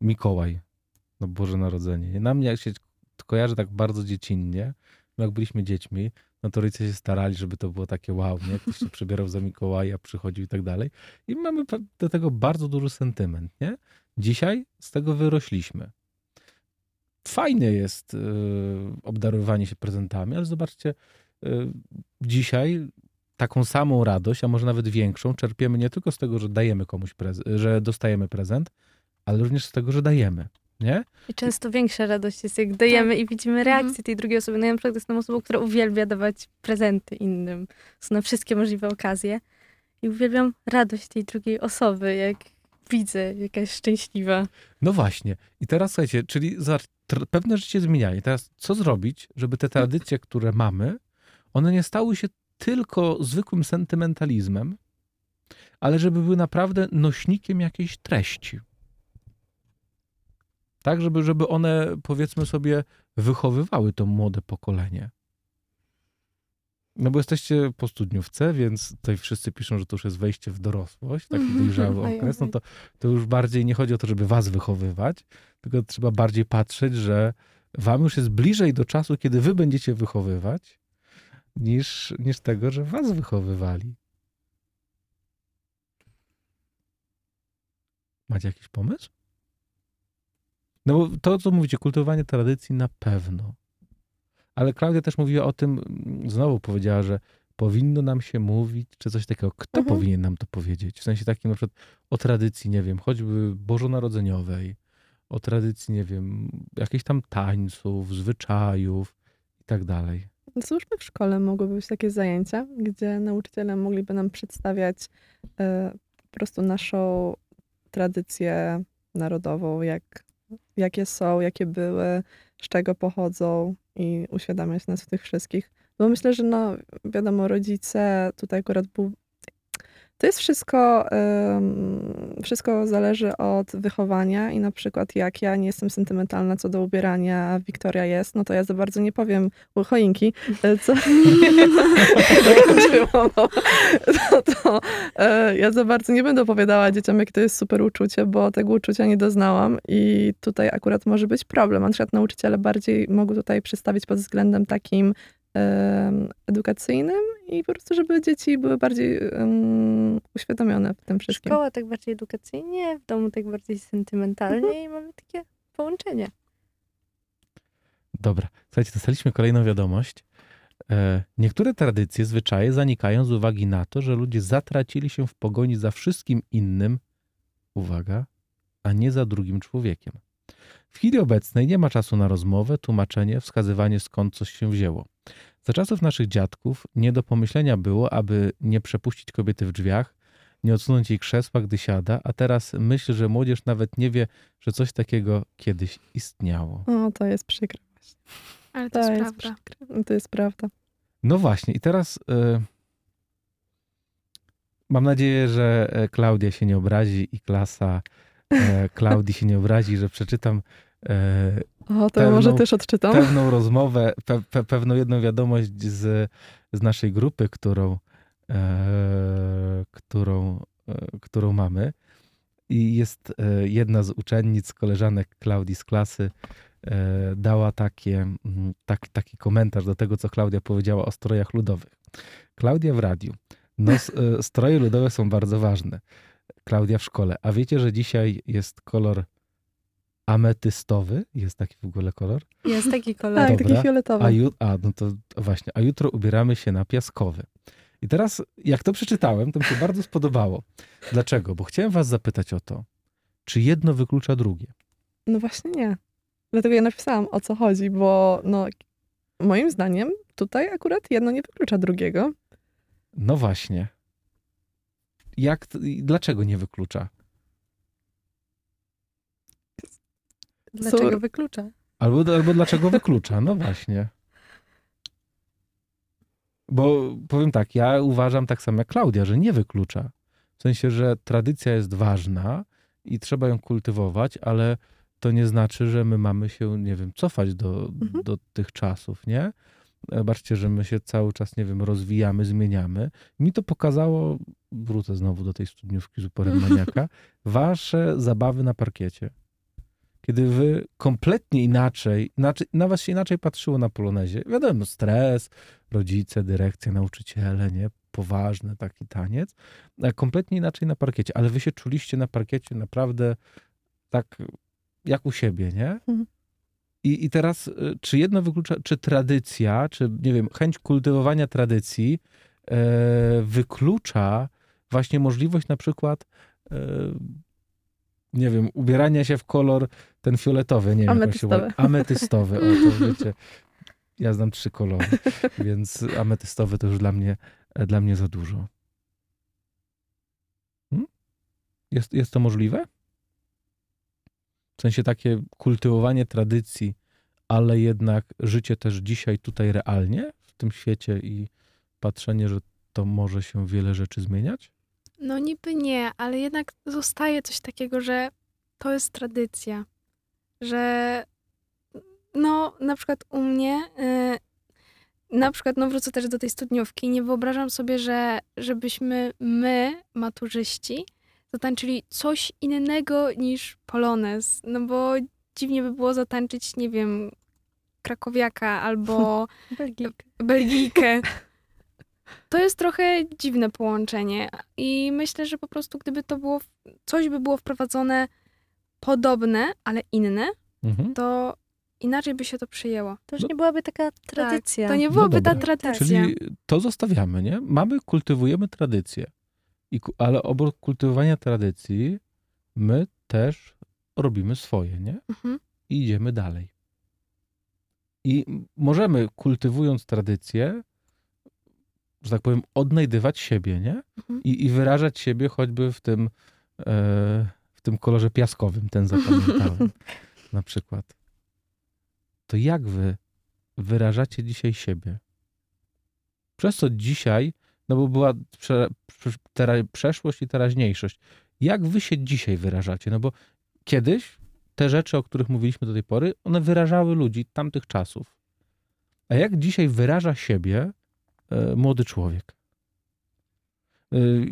Mikołaj, no Boże Narodzenie. Na mnie się kojarzy tak bardzo dziecinnie. My jak byliśmy dziećmi, no to rodzice się starali, żeby to było takie wow, nie? Ktoś się przebierał za Mikołaja, przychodził i tak dalej. I mamy do tego bardzo duży sentyment, nie? Dzisiaj z tego wyrośliśmy. Fajne jest y, obdarowanie się prezentami, ale zobaczcie, y, dzisiaj taką samą radość, a może nawet większą, czerpiemy nie tylko z tego, że dajemy komuś prezent, że dostajemy prezent, ale również z tego, że dajemy. Nie? I często większa radość jest, jak dajemy tak. I widzimy reakcję mhm. tej drugiej osoby. No ja na przykład jestem osobą, która uwielbia dawać prezenty innym. Są na wszystkie możliwe okazje. I uwielbiam radość tej drugiej osoby, jak widzę, jaka jest szczęśliwa. No właśnie. I teraz słuchajcie, czyli pewne rzeczy się zmieniają. Teraz co zrobić, żeby te tradycje, które mamy, one nie stały się tylko zwykłym sentymentalizmem, ale żeby były naprawdę nośnikiem jakiejś treści. Tak, żeby, żeby one, powiedzmy sobie, wychowywały to młode pokolenie. No bo jesteście po studniówce, więc tutaj wszyscy piszą, że to już jest wejście w dorosłość, taki dojrzały okres. No to, to już bardziej nie chodzi o to, żeby was wychowywać, tylko trzeba bardziej patrzeć, że wam już jest bliżej do czasu, kiedy wy będziecie wychowywać, niż, niż tego, że was wychowywali. Macie jakiś pomysł? No bo to, co mówicie, kultywowanie tradycji na pewno. Ale Klaudia też mówiła o tym, znowu powiedziała, że powinno nam się mówić, czy coś takiego. Kto mhm. powinien nam to powiedzieć? W sensie takim na przykład o tradycji, nie wiem, choćby bożonarodzeniowej, o tradycji, nie wiem, jakichś tam tańców, zwyczajów i tak dalej. Służby w szkole mogłyby być takie zajęcia, gdzie nauczyciele mogliby nam przedstawiać y, po prostu naszą tradycję narodową, jak jakie są, jakie były, z czego pochodzą i uświadamiać nas w tych wszystkich. Bo myślę, że no wiadomo, rodzice tutaj akurat był... To jest wszystko, um, wszystko zależy od wychowania i na przykład jak ja nie jestem sentymentalna co do ubierania, a Wiktoria jest, no to ja za bardzo nie powiem u choinki, co no to e, ja za bardzo nie będę opowiadała dzieciom, jakie to jest super uczucie, bo tego uczucia nie doznałam i tutaj akurat może być problem. Na przykład nauczyciele bardziej mogą tutaj przedstawić pod względem takim edukacyjnym i po prostu, żeby dzieci były bardziej um, uświadomione w tym wszystkim. Szkoła tak bardziej edukacyjnie, w domu tak bardziej sentymentalnie mhm. i mamy takie połączenie. Dobra. Słuchajcie, dostaliśmy kolejną wiadomość. Niektóre tradycje, zwyczaje zanikają z uwagi na to, że ludzie zatracili się w pogoni za wszystkim innym, uwaga, a nie za drugim człowiekiem. W chwili obecnej nie ma czasu na rozmowę, tłumaczenie, wskazywanie skąd coś się wzięło. Za czasów naszych dziadków nie do pomyślenia było, aby nie przepuścić kobiety w drzwiach, nie odsunąć jej krzesła, gdy siada, a teraz myślę, że młodzież nawet nie wie, że coś takiego kiedyś istniało. No to jest przykre. Ale to, to jest, jest prawda. Przykre. To jest prawda. No właśnie i teraz y, mam nadzieję, że Klaudia się nie obrazi i klasa e, Klaudii się nie obrazi, że przeczytam e, O, to pewną, może też odczytam. Pewną rozmowę, pe, pe, pewną jedną wiadomość z, z naszej grupy, którą, e, którą, e, którą mamy. I jest e, jedna z uczennic, koleżanek Klaudii z klasy, e, dała takie, tak, taki komentarz do tego, co Klaudia powiedziała o strojach ludowych. Klaudia w radiu. No, e, stroje ludowe są bardzo ważne. Klaudia w szkole. A wiecie, że dzisiaj jest kolor ametystowy? Jest taki w ogóle kolor? Jest taki kolor. Tak, taki fioletowy. A, ju, a, no to właśnie, a jutro ubieramy się na piaskowy. I teraz, jak to przeczytałem, to mi się bardzo spodobało. Dlaczego? Bo chciałem was zapytać o to, czy jedno wyklucza drugie? No właśnie nie. Dlatego ja napisałam, o co chodzi, bo no, moim zdaniem tutaj akurat jedno nie wyklucza drugiego. No właśnie. Jak, dlaczego nie wyklucza? Dlaczego Sur. wyklucza? Albo, albo dlaczego wyklucza, no właśnie. Bo powiem tak, ja uważam tak samo jak Klaudia, że nie wyklucza. W sensie, że tradycja jest ważna i trzeba ją kultywować, ale to nie znaczy, że my mamy się, nie wiem, cofać do, mhm. do tych czasów, nie? Zobaczcie, że my się cały czas, nie wiem, rozwijamy, zmieniamy. Mi to pokazało, wrócę znowu do tej studniówki z uporem maniaka, wasze zabawy na parkiecie. Kiedy wy kompletnie inaczej, inaczej, na was się inaczej patrzyło na polonezie. Wiadomo, stres, rodzice, dyrekcja, nauczyciele, nie? Poważny taki taniec. Kompletnie inaczej na parkiecie. Ale wy się czuliście na parkiecie naprawdę tak jak u siebie, nie? Mhm. I, I teraz, czy jedno wyklucza, czy tradycja, czy nie wiem, chęć kultywowania tradycji e, wyklucza właśnie możliwość na przykład e, nie wiem, ubierania się w kolor ten fioletowy, nie wiem, ametystowy. Jak się ametystowy, o to wiecie. Ja znam trzy kolory, więc ametystowy to już dla mnie, dla mnie za dużo. Hmm? Jest, jest to możliwe? W sensie takie kultywowanie tradycji, ale jednak życie też dzisiaj, tutaj realnie w tym świecie i patrzenie, że to może się wiele rzeczy zmieniać? No niby nie, ale jednak zostaje coś takiego, że to jest tradycja. Że no na przykład u mnie, yy, na przykład no wrócę też do tej studniówki, nie wyobrażam sobie, że żebyśmy my, maturzyści, zatańczyli coś innego niż polonez. No bo dziwnie by było zatańczyć, nie wiem, krakowiaka albo Belgijkę. Belgijkę. To jest trochę dziwne połączenie i myślę, że po prostu gdyby to było, coś by było wprowadzone podobne, ale inne, mhm. to inaczej by się to przyjęło. To już no, nie byłaby taka tradycja. Tak, to nie byłaby no ta tradycja. Czyli to zostawiamy, nie? Mamy, kultywujemy tradycję, I, ale obok kultywowania tradycji my też robimy swoje, nie? Mhm. I idziemy dalej. I możemy, kultywując tradycję, że tak powiem, odnajdywać siebie, nie? Mhm. I, i wyrażać siebie choćby w tym, e, w tym kolorze piaskowym, ten zapamiętałem na przykład. To jak wy wyrażacie dzisiaj siebie? Przez co dzisiaj, no bo była prze, prze, tera, przeszłość i teraźniejszość. Jak wy się dzisiaj wyrażacie? No bo kiedyś te rzeczy, o których mówiliśmy do tej pory, one wyrażały ludzi tamtych czasów. A jak dzisiaj wyraża siebie młody człowiek?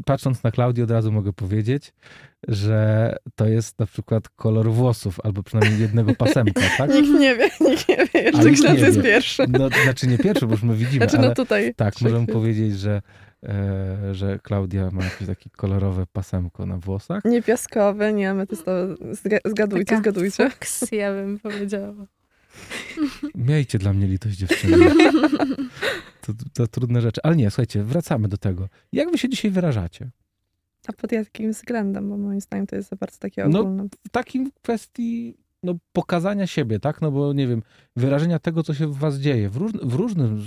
Patrząc na Klaudię, od razu mogę powiedzieć, że to jest na przykład kolor włosów, albo przynajmniej jednego pasemka, tak? Nikt nie wie, nikt nie wie, jeszcze Kształt jest pierwszy. No, znaczy nie pierwszy, bo już my widzimy, znaczy, no ale tutaj tak, czekaj. Możemy powiedzieć, że, e, że Klaudia ma jakieś takie kolorowe pasemko na włosach. Nie piaskowe, nie ametystowe. Zgadujcie, taka zgadujcie. Fuks, ja bym powiedziała. Miejcie dla mnie litość, dziewczyny. To, to trudne rzeczy. Ale nie, słuchajcie, wracamy do tego. Jak wy się dzisiaj wyrażacie? A pod jakim względem? Bo moim zdaniem to jest za bardzo takie ogólne. No, w takim kwestii no, pokazania siebie, tak? No bo nie wiem, wyrażenia tego, co się w was dzieje. W, róż, w różnym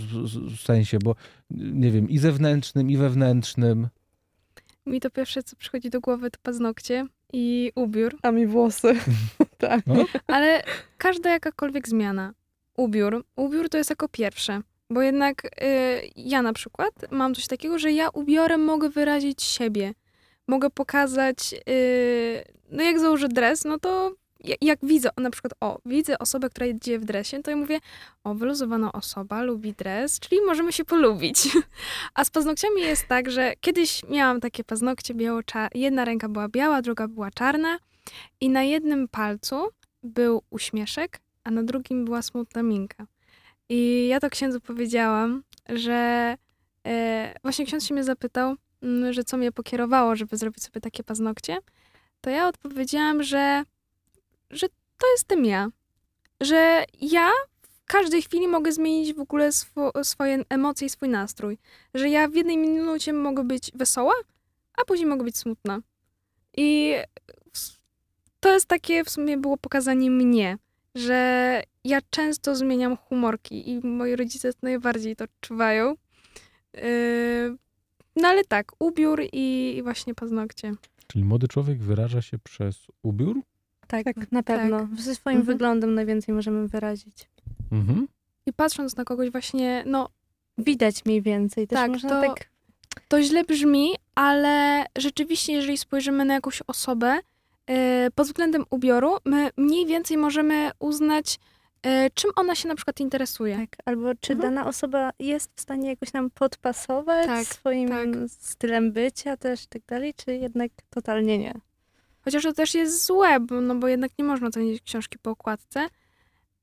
sensie, bo nie wiem, i zewnętrznym, i wewnętrznym. Mi to pierwsze, co przychodzi do głowy, to paznokcie i ubiór. A mi włosy. Tak. No? Ale każda jakakolwiek zmiana. Ubiór. Ubiór to jest jako pierwsze. Bo jednak y, ja na przykład mam coś takiego, że ja ubiorem mogę wyrazić siebie. Mogę pokazać, y, no jak założę dres, no to jak, jak widzę, na przykład o, widzę osobę, która idzie w dresie, to ja mówię, o, wyluzowana osoba, lubi dres, czyli możemy się polubić. A z paznokciami jest tak, że kiedyś miałam takie paznokcie biało-czarne, jedna ręka była biała, druga była czarna i na jednym palcu był uśmieszek, a na drugim była smutna minka. I ja to księdzu powiedziałam, że e, właśnie ksiądz się mnie zapytał, m, że co mnie pokierowało, żeby zrobić sobie takie paznokcie. To ja odpowiedziałam, że, że to jestem ja. Że ja w każdej chwili mogę zmienić w ogóle swo- swoje emocje i swój nastrój. Że ja w jednej minucie mogę być wesoła, a później mogę być smutna. I to jest takie w sumie było pokazanie mnie. że ja często zmieniam humorki i moi rodzice najbardziej to odczuwają. No ale tak, ubiór i właśnie paznokcie. Czyli młody człowiek wyraża się przez ubiór? Tak, tak na pewno. Tak. Ze swoim mhm. wyglądem najwięcej możemy wyrazić. Mhm. I patrząc na kogoś właśnie, no... Widać mniej więcej. Też tak, można to, tak, to źle brzmi, ale rzeczywiście, jeżeli spojrzymy na jakąś osobę, yy, pod względem ubioru, my mniej więcej możemy uznać, yy, czym ona się na przykład interesuje. Tak, albo czy mhm. dana osoba jest w stanie jakoś nam podpasować tak, swoim tak. stylem bycia też i tak dalej, czy jednak totalnie nie. Chociaż to też jest złe, bo, no bo jednak nie można ocenić książki po okładce.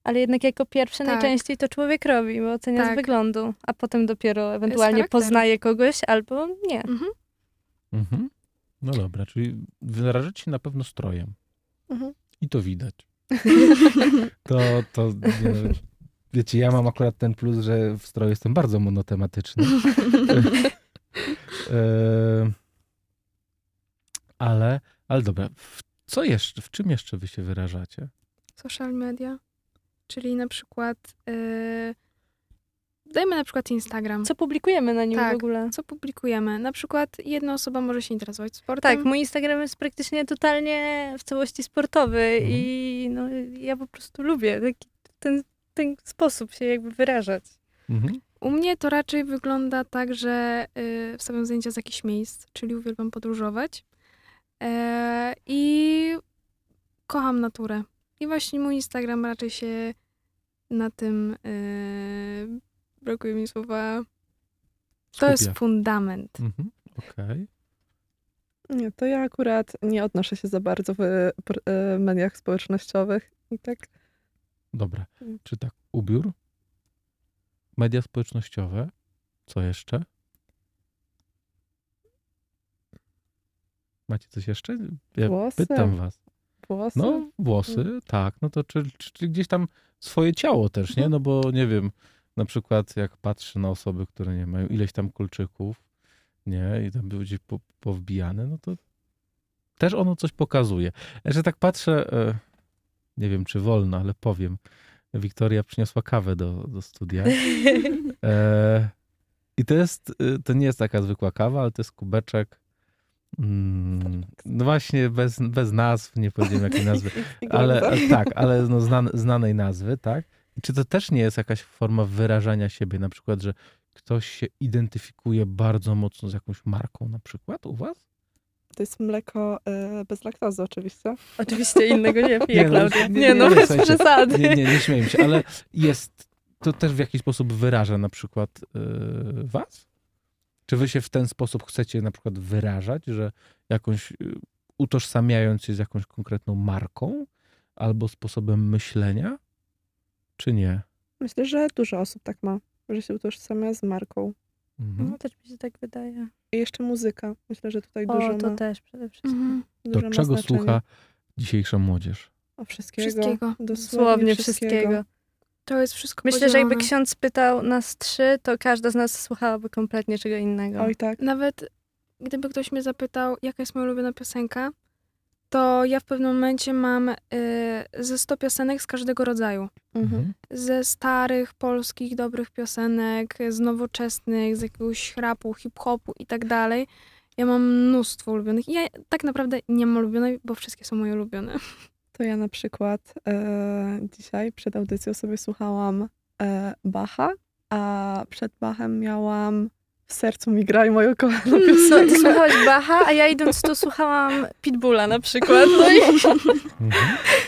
Ale jednak jako pierwsze tak. najczęściej to człowiek robi, bo ocenia tak. z wyglądu, a potem dopiero ewentualnie poznaje kogoś albo nie. Mhm. Mhm. No dobra, czyli wyrażać się na pewno strojem. Mhm. I to widać. to, to nie, wiecie, ja mam akurat ten plus, że w stroju jestem bardzo monotematyczny. ale, ale dobra, w, co jeszcze, w czym jeszcze wy się wyrażacie? Social media. Czyli na przykład, yy, dajmy na przykład Instagram. Co publikujemy na nim tak, w ogóle. co publikujemy. Na przykład jedna osoba może się interesować sportem. Tak, mój Instagram jest praktycznie totalnie w całości sportowy mm. i no, ja po prostu lubię taki, ten, ten sposób się jakby wyrażać. Mm-hmm. U mnie to raczej wygląda tak, że yy, wstawiam zdjęcia z jakichś miejsc, czyli uwielbiam podróżować yy, i kocham naturę. I właśnie mój Instagram raczej się na tym, yy, brakuje mi słowa, to Skupia. jest fundament. Mhm, okej. Nie, to ja akurat nie odnoszę się za bardzo w y, mediach społecznościowych i tak. Dobra, czy tak ubiór, media społecznościowe, co jeszcze? Macie coś jeszcze? Ja Włosy. pytam was. Włosy? No, włosy, tak. No to czy, czy, czy gdzieś tam swoje ciało też, nie? No bo nie wiem, na przykład jak patrzę na osoby, które nie mają ileś tam kolczyków, nie? I tam były gdzieś po, powbijane, no to też ono coś pokazuje. Że tak patrzę, nie wiem czy wolno, ale powiem. Wiktoria przyniosła kawę do, do studia. E, I to jest, to nie jest taka zwykła kawa, ale to jest kubeczek. Hmm, no właśnie, bez, bez nazw, nie powiedziałem jakiej nazwy, ale tak, ale no znan, znanej nazwy, tak? Czy to też nie jest jakaś forma wyrażania siebie, na przykład, że ktoś się identyfikuje bardzo mocno z jakąś marką, na przykład u was? To jest mleko y, bez laktozy oczywiście. Oczywiście, innego nie piję, Klaudia. Nie, nie, no, nie, nie, bez przesady. Nie, nie, nie śmieję się, ale jest, to też w jakiś sposób wyraża na przykład y, was? Czy wy się w ten sposób chcecie na przykład wyrażać, że jakąś, utożsamiając się z jakąś konkretną marką albo sposobem myślenia, czy nie? Myślę, że dużo osób tak ma, że się utożsamia z marką. Mhm. No też mi się tak wydaje. I jeszcze muzyka. Myślę, że tutaj o, dużo O, to ma... też przede wszystkim. Mhm. Dużo Do czego znaczenie. słucha dzisiejsza młodzież? O wszystkiego. Wszystkiego. Dosłownie wszystkiego. wszystkiego. To jest wszystko Myślę, że jakby ksiądz pytał nas trzy, to każda z nas słuchałaby kompletnie czego innego. Oj tak. Nawet gdyby ktoś mnie zapytał, jaka jest moja ulubiona piosenka, to ja w pewnym momencie mam y, ze stu piosenek z każdego rodzaju. Mhm. Ze starych, polskich, dobrych piosenek, z nowoczesnych, z jakiegoś rapu, hip-hopu i tak dalej. Ja mam mnóstwo ulubionych. Ja tak naprawdę nie mam ulubionej, bo wszystkie są moje ulubione. To ja na przykład e, dzisiaj przed audycją sobie słuchałam e, Bacha, a przed Bachem miałam W sercu mi graj moją kochaną piosenkę. No, słuchałaś Bacha, a ja idąc tu słuchałam Pitbulla na przykład. No i...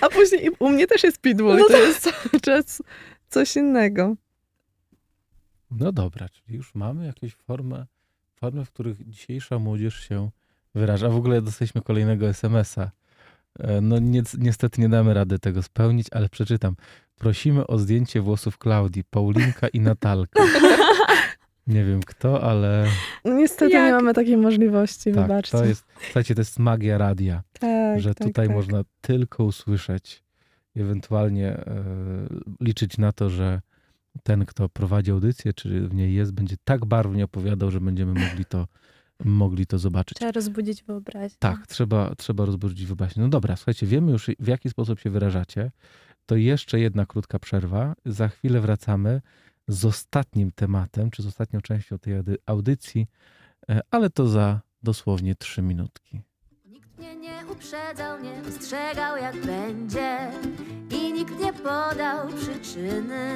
A później u mnie też jest Pitbull, no to... to jest cały czas coś innego. No dobra, czyli już mamy jakieś formy, formy, w których dzisiejsza młodzież się wyraża. W ogóle dostaliśmy kolejnego es em es a. No ni- niestety nie damy rady tego spełnić, ale przeczytam. Prosimy o zdjęcie włosów Klaudii, Paulinka i Natalka. Nie wiem kto, ale... No niestety Jak? nie mamy takiej możliwości, tak, wybaczcie. To jest, słuchajcie, to jest magia radia, tak, że tak, tutaj tak. można tylko usłyszeć i ewentualnie e, liczyć na to, że ten, kto prowadzi audycję, czy w niej jest, będzie tak barwnie opowiadał, że będziemy mogli to mogli to zobaczyć. Trzeba rozbudzić wyobraźnię. Tak, trzeba, trzeba rozbudzić wyobraźnię. No dobra, słuchajcie, wiemy już w jaki sposób się wyrażacie. to jeszcze jedna krótka przerwa. Za chwilę wracamy z ostatnim tematem, czy z ostatnią częścią tej audycji, ale to za dosłownie trzy minutki. Nikt mnie nie uprzedzał, nie ostrzegał jak będzie i nikt nie podał przyczyny.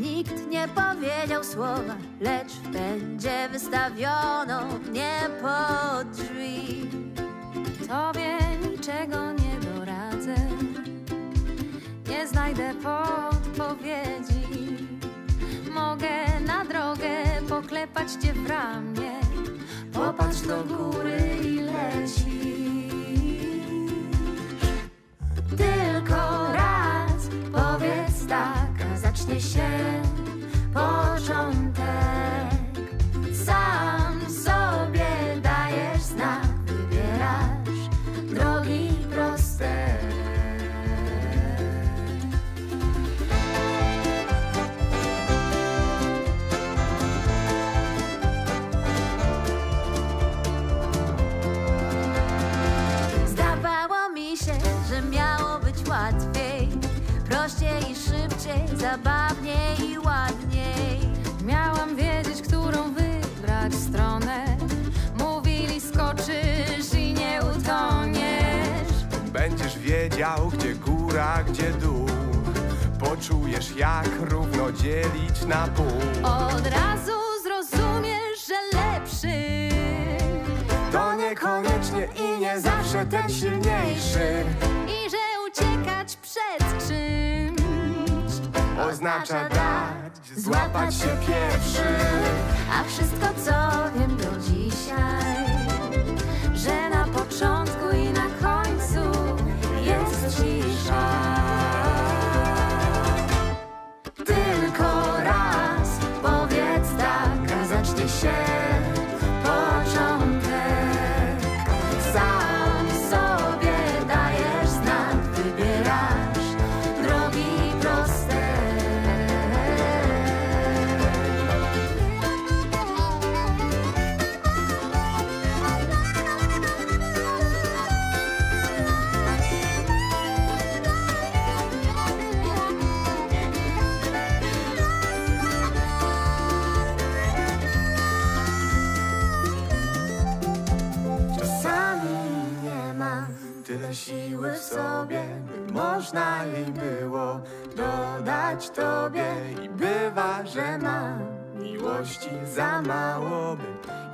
Nikt nie powiedział słowa, lecz będzie wystawiono mnie pod drzwi. Tobie niczego nie doradzę, nie znajdę podpowiedzi. Mogę na drogę poklepać cię w ramię, popatrz do góry i lecisz. Tylko raz powiedz tak, zacznie się początek. Sam sobie dajesz znak, wybierasz drogi proste. Zdawało mi się, że miało być łatwiej, prościej i szybciej, zabawniej i ładniej. Miałam wiedzieć, którą wybrać stronę. Mówili, skoczysz i nie utoniesz. Będziesz wiedział, gdzie góra, gdzie dół. Poczujesz, jak równo dzielić na pół. Od razu zrozumiesz, że lepszy to niekoniecznie i nie zawsze ten silniejszy. I że uciekać przed czymś oznacza dać, złapać się pierwszy. A wszystko, co wiem do dzisiaj, że na początku i na końcu jest cisza. Tylko raz powiedz tak, zacznie się początek. Sam siły w sobie, by można i było dodać tobie. I bywa, że mam miłości za mało, by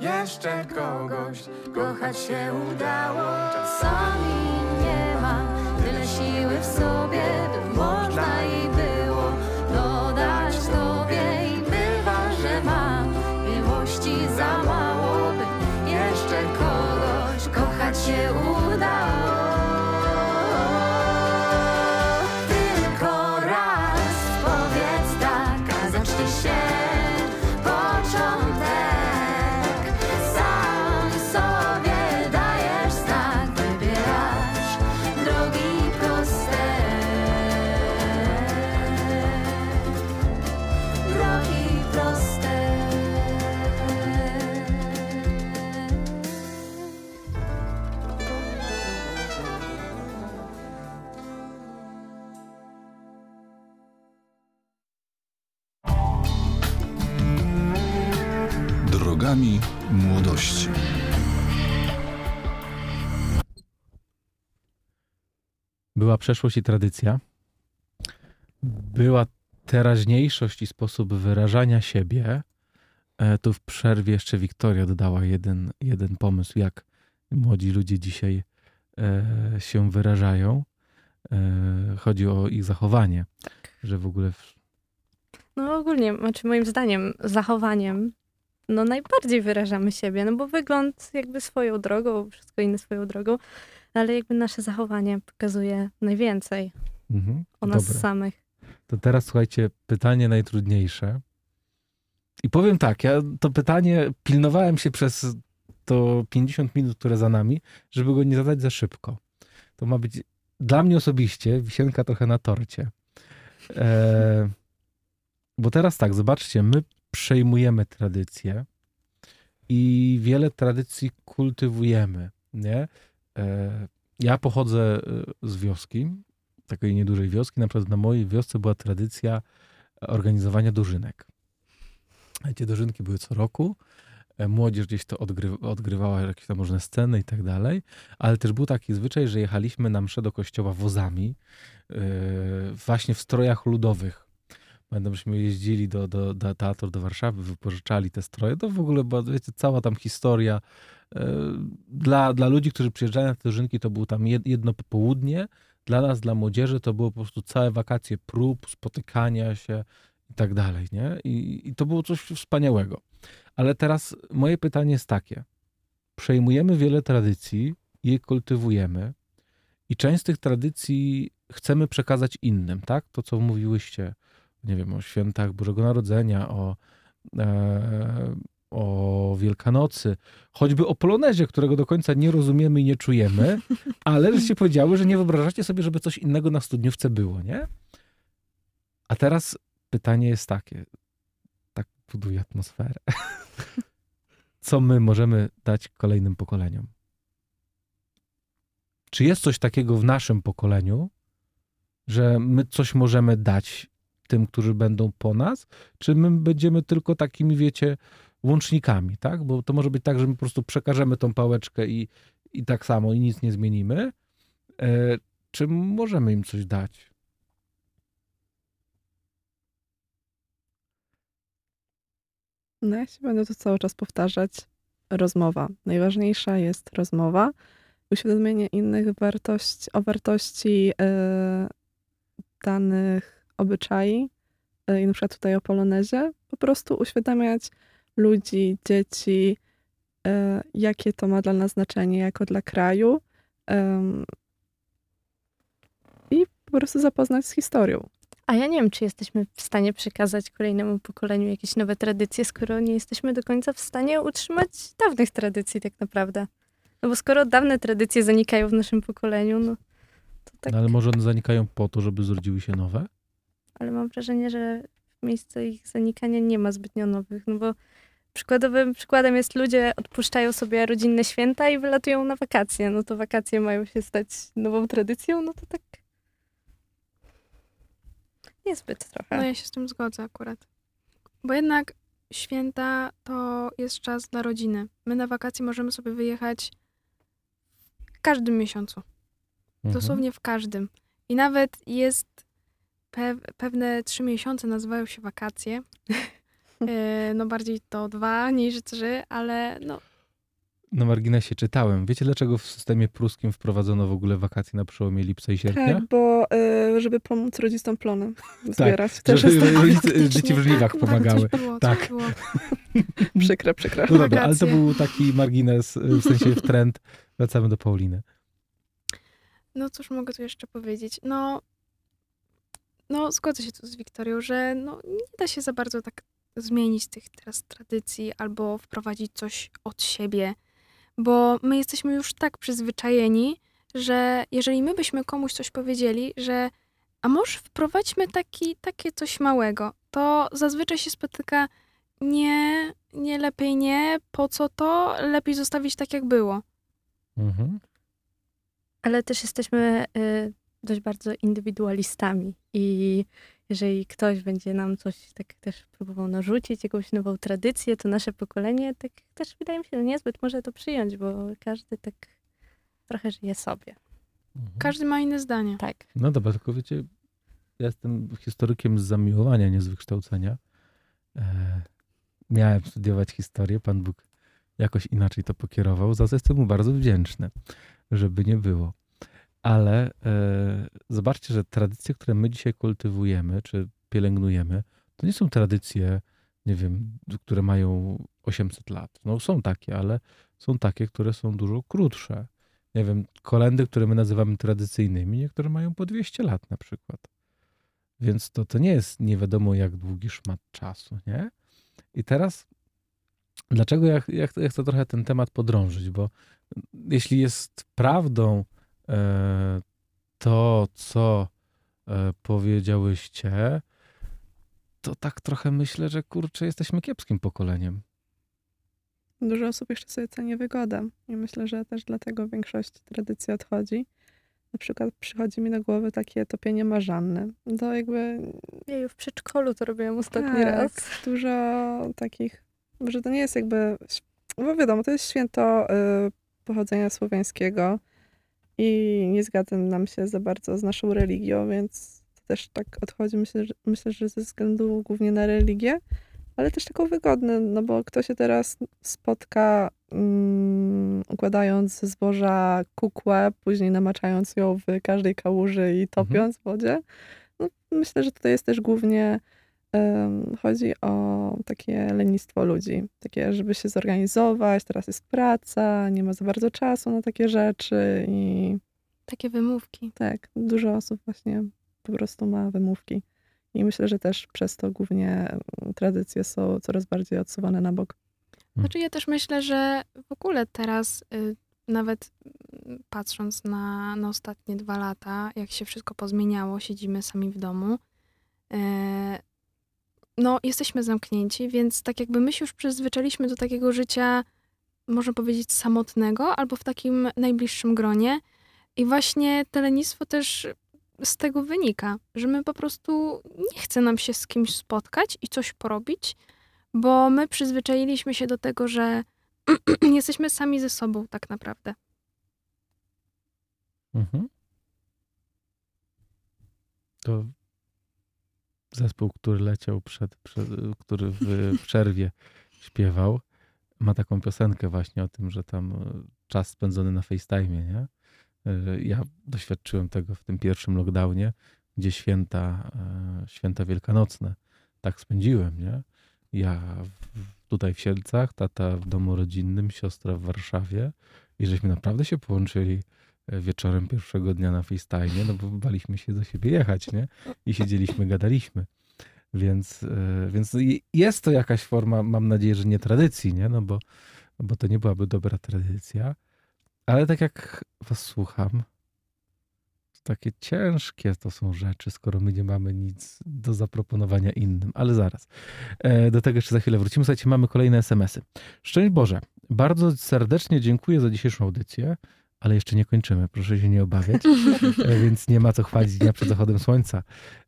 jeszcze kogoś kochać się udało. Czasami nie mam tyle siły w sobie, by można i było dodać tobie. I bywa, że mam miłości za mało, by jeszcze kogoś kochać się udało. Drogami Młodości. Była przeszłość i tradycja. Była teraźniejszość i sposób wyrażania siebie. Tu w przerwie jeszcze Wiktoria dodała jeden, jeden pomysł, jak młodzi ludzie dzisiaj się wyrażają. Chodzi o ich zachowanie, że w ogóle... W... No ogólnie, znaczy moim zdaniem zachowaniem no najbardziej wyrażamy siebie, no bo wygląd jakby swoją drogą, wszystko inne swoją drogą, ale jakby nasze zachowanie pokazuje najwięcej mhm, o nas dobra. samych. To teraz słuchajcie, pytanie najtrudniejsze. I powiem tak, ja to pytanie pilnowałem się przez to pięćdziesiąt minut, które za nami, żeby go nie zadać za szybko. To ma być dla mnie osobiście wisienka trochę na torcie. E, bo teraz tak, zobaczcie, my przejmujemy tradycje i wiele tradycji kultywujemy. Nie? Ja pochodzę z wioski, takiej niedużej wioski. Na przykład na mojej wiosce była tradycja organizowania dożynek. Te dożynki były co roku. Młodzież gdzieś to odgry- odgrywała jakieś tam różne sceny i tak dalej. Ale też był taki zwyczaj, że jechaliśmy na mszę do kościoła wozami, yy, właśnie w strojach ludowych. Pamiętam, żeśmy jeździli do, do, do teatru, do Warszawy, wypożyczali te stroje. To w ogóle była, wiecie, cała tam historia. Yy, dla, dla ludzi, którzy przyjeżdżali na te dożynki, to było tam jedno popołudnie. Dla nas, dla młodzieży, to było po prostu całe wakacje prób, spotykania się i tak dalej, nie? I, i to było coś wspaniałego. Ale teraz moje pytanie jest takie. Przejmujemy wiele tradycji, je kultywujemy i część z tych tradycji chcemy przekazać innym, tak? To, co mówiłyście, nie wiem, o świętach Bożego Narodzenia, o, e, o Wielkanocy, choćby o polonezie, którego do końca nie rozumiemy i nie czujemy, ale żeście powiedziały, że nie wyobrażacie sobie, żeby coś innego na studniówce było, nie? A teraz pytanie jest takie. Tak buduje atmosferę. Co my możemy dać kolejnym pokoleniom? Czy jest coś takiego w naszym pokoleniu, że my coś możemy dać tym, którzy będą po nas? Czy my będziemy tylko takimi, wiecie, łącznikami, tak? Bo to może być tak, że my po prostu przekażemy tą pałeczkę i, i tak samo, i nic nie zmienimy. E, czy możemy im coś dać? No ja się będę to cały czas powtarzać. Rozmowa. Najważniejsza jest rozmowa. Uświadomienie innych wartości, o wartości e, danych obyczai. E, I na przykład tutaj o polonezie. Po prostu uświadamiać ludzi, dzieci, e, jakie to ma dla nas znaczenie jako dla kraju. E, I po prostu zapoznać z historią. A ja nie wiem, czy jesteśmy w stanie przekazać kolejnemu pokoleniu jakieś nowe tradycje, skoro nie jesteśmy do końca w stanie utrzymać dawnych tradycji tak naprawdę. No bo skoro dawne tradycje zanikają w naszym pokoleniu, no to tak... No ale może one zanikają po to, żeby zrodziły się nowe? Ale mam wrażenie, że w miejscu ich zanikania nie ma zbytnio nowych, no bo przykładowym przykładem jest ludzie odpuszczają sobie rodzinne święta i wylatują na wakacje. No to wakacje mają się stać nową tradycją, no to tak... Niezbyt trochę. No ja się z tym zgodzę akurat. Bo jednak święta to jest czas dla rodziny. My na wakacje możemy sobie wyjechać w każdym miesiącu. Mhm. Dosłownie w każdym. I nawet jest pe- pewne trzy miesiące nazywają się wakacje. No bardziej to dwa niż trzy, ale no... Na marginesie czytałem. Wiecie, dlaczego w systemie pruskim wprowadzono w ogóle wakacje na przełomie lipca i sierpnia? Tak, bo y, żeby pomóc rodzicom plony zbierać. Tak, też żeby rodzice, dzieci w żniwach pomagały. Tak, było, tak. Było. Przykre, przykre. No dobra, ale to był taki margines, w sensie trend. Wracamy do Pauliny. No cóż mogę tu jeszcze powiedzieć? No, no zgodzę się tu z Wiktorią, że no, nie da się za bardzo tak zmienić tych teraz tradycji albo wprowadzić coś od siebie. Bo my jesteśmy już tak przyzwyczajeni, że jeżeli my byśmy komuś coś powiedzieli, że a może wprowadźmy taki, takie coś małego, to zazwyczaj się spotyka nie, nie lepiej nie, po co to, lepiej zostawić tak jak było. Mhm. Ale też jesteśmy y, dość bardzo indywidualistami i jeżeli ktoś będzie nam coś tak też próbował narzucić, jakąś nową tradycję, to nasze pokolenie tak też wydaje mi się, że niezbyt może to przyjąć, bo każdy tak trochę żyje sobie. Mhm. Każdy ma inne zdanie. Tak. No dobra, tylko wiecie, ja jestem historykiem z zamiłowania, nie z wykształcenia. E, miałem studiować historię, Pan Bóg jakoś inaczej to pokierował, za co jestem mu bardzo wdzięczny, żeby nie było. Ale e, zobaczcie, że tradycje, które my dzisiaj kultywujemy, czy pielęgnujemy, to nie są tradycje, nie wiem, które mają osiemset lat. No są takie, ale są takie, które są dużo krótsze. Nie wiem, kolendy, które my nazywamy tradycyjnymi, niektóre mają po dwieście lat na przykład. Więc to, to nie jest nie wiadomo jak długi szmat czasu, nie? I teraz, dlaczego ja, ja, chcę, ja chcę trochę ten temat podrążyć, bo jeśli jest prawdą to, co powiedziałyście, to tak trochę myślę, że kurczę, jesteśmy kiepskim pokoleniem. Dużo osób jeszcze sobie ceni wygodę. I myślę, że też dlatego większość tradycji odchodzi. Na przykład przychodzi mi do głowy takie topienie Marzanny. To jakby... Ja już w przedszkolu to robiłam ostatni tak, raz. Dużo takich... Może to nie jest jakby... Bo wiadomo, to jest święto y, pochodzenia słowiańskiego i nie zgadza nam się za bardzo z naszą religią, więc to też tak odchodzi. Myślę, że, myślę, że ze względu głównie na religię, ale też taką wygodne, no bo kto się teraz spotka um, układając ze zboża kukłę, później namaczając ją w każdej kałuży i topiąc w wodzie. No, myślę, że tutaj jest też głównie um, chodzi o takie lenistwo ludzi. Takie, żeby się zorganizować, teraz jest praca, nie ma za bardzo czasu na takie rzeczy i... Takie wymówki. Tak, dużo osób właśnie po prostu ma wymówki. I myślę, że też przez to głównie tradycje są coraz bardziej odsuwane na bok. Znaczy ja też myślę, że w ogóle teraz, y, nawet patrząc na, na ostatnie dwa lata, jak się wszystko pozmieniało, siedzimy sami w domu, y, no jesteśmy zamknięci, więc tak jakby my się już przyzwyczailiśmy do takiego życia, można powiedzieć, samotnego, albo w takim najbliższym gronie. I właśnie to lenistwo też... z tego wynika, że my po prostu nie chce nam się z kimś spotkać i coś porobić, bo my przyzwyczailiśmy się do tego, że jesteśmy sami ze sobą tak naprawdę. Mhm. To zespół, który leciał przed, przed który w przerwie śpiewał, ma taką piosenkę właśnie o tym, że tam czas spędzony na FaceTime'ie, nie? Ja doświadczyłem tego w tym pierwszym lockdownie, gdzie święta, święta wielkanocne tak spędziłem, nie? Ja w, tutaj w Siedlcach, tata w domu rodzinnym, siostra w Warszawie i żeśmy naprawdę się połączyli wieczorem pierwszego dnia na FaceTime'ie, no bo baliśmy się do siebie jechać, nie? I siedzieliśmy, gadaliśmy. Więc, więc jest to jakaś forma, mam nadzieję, że nie tradycji, nie? No bo, bo to nie byłaby dobra tradycja. Ale tak jak was słucham, to takie ciężkie to są rzeczy, skoro my nie mamy nic do zaproponowania innym. Ale zaraz. Do tego jeszcze za chwilę wrócimy. Słuchajcie, mamy kolejne es em esy. Szczęść Boże, bardzo serdecznie dziękuję za dzisiejszą audycję, ale jeszcze nie kończymy, proszę się nie obawiać, więc nie ma co chwalić dnia przed zachodem słońca.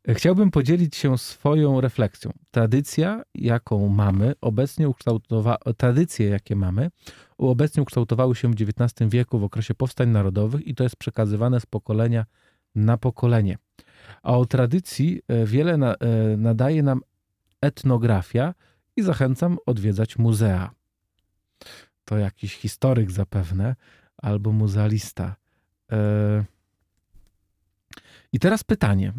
Chciałbym podzielić się swoją refleksją. Tradycja, jaką mamy, obecnie ukształtowa... Tradycje, jakie mamy, obecnie ukształtowały się w dziewiętnastym wieku w okresie powstań narodowych i to jest przekazywane z pokolenia na pokolenie. A o tradycji wiele na... nadaje nam etnografia i zachęcam odwiedzać muzea. To jakiś historyk zapewne, albo muzealista. I teraz pytanie.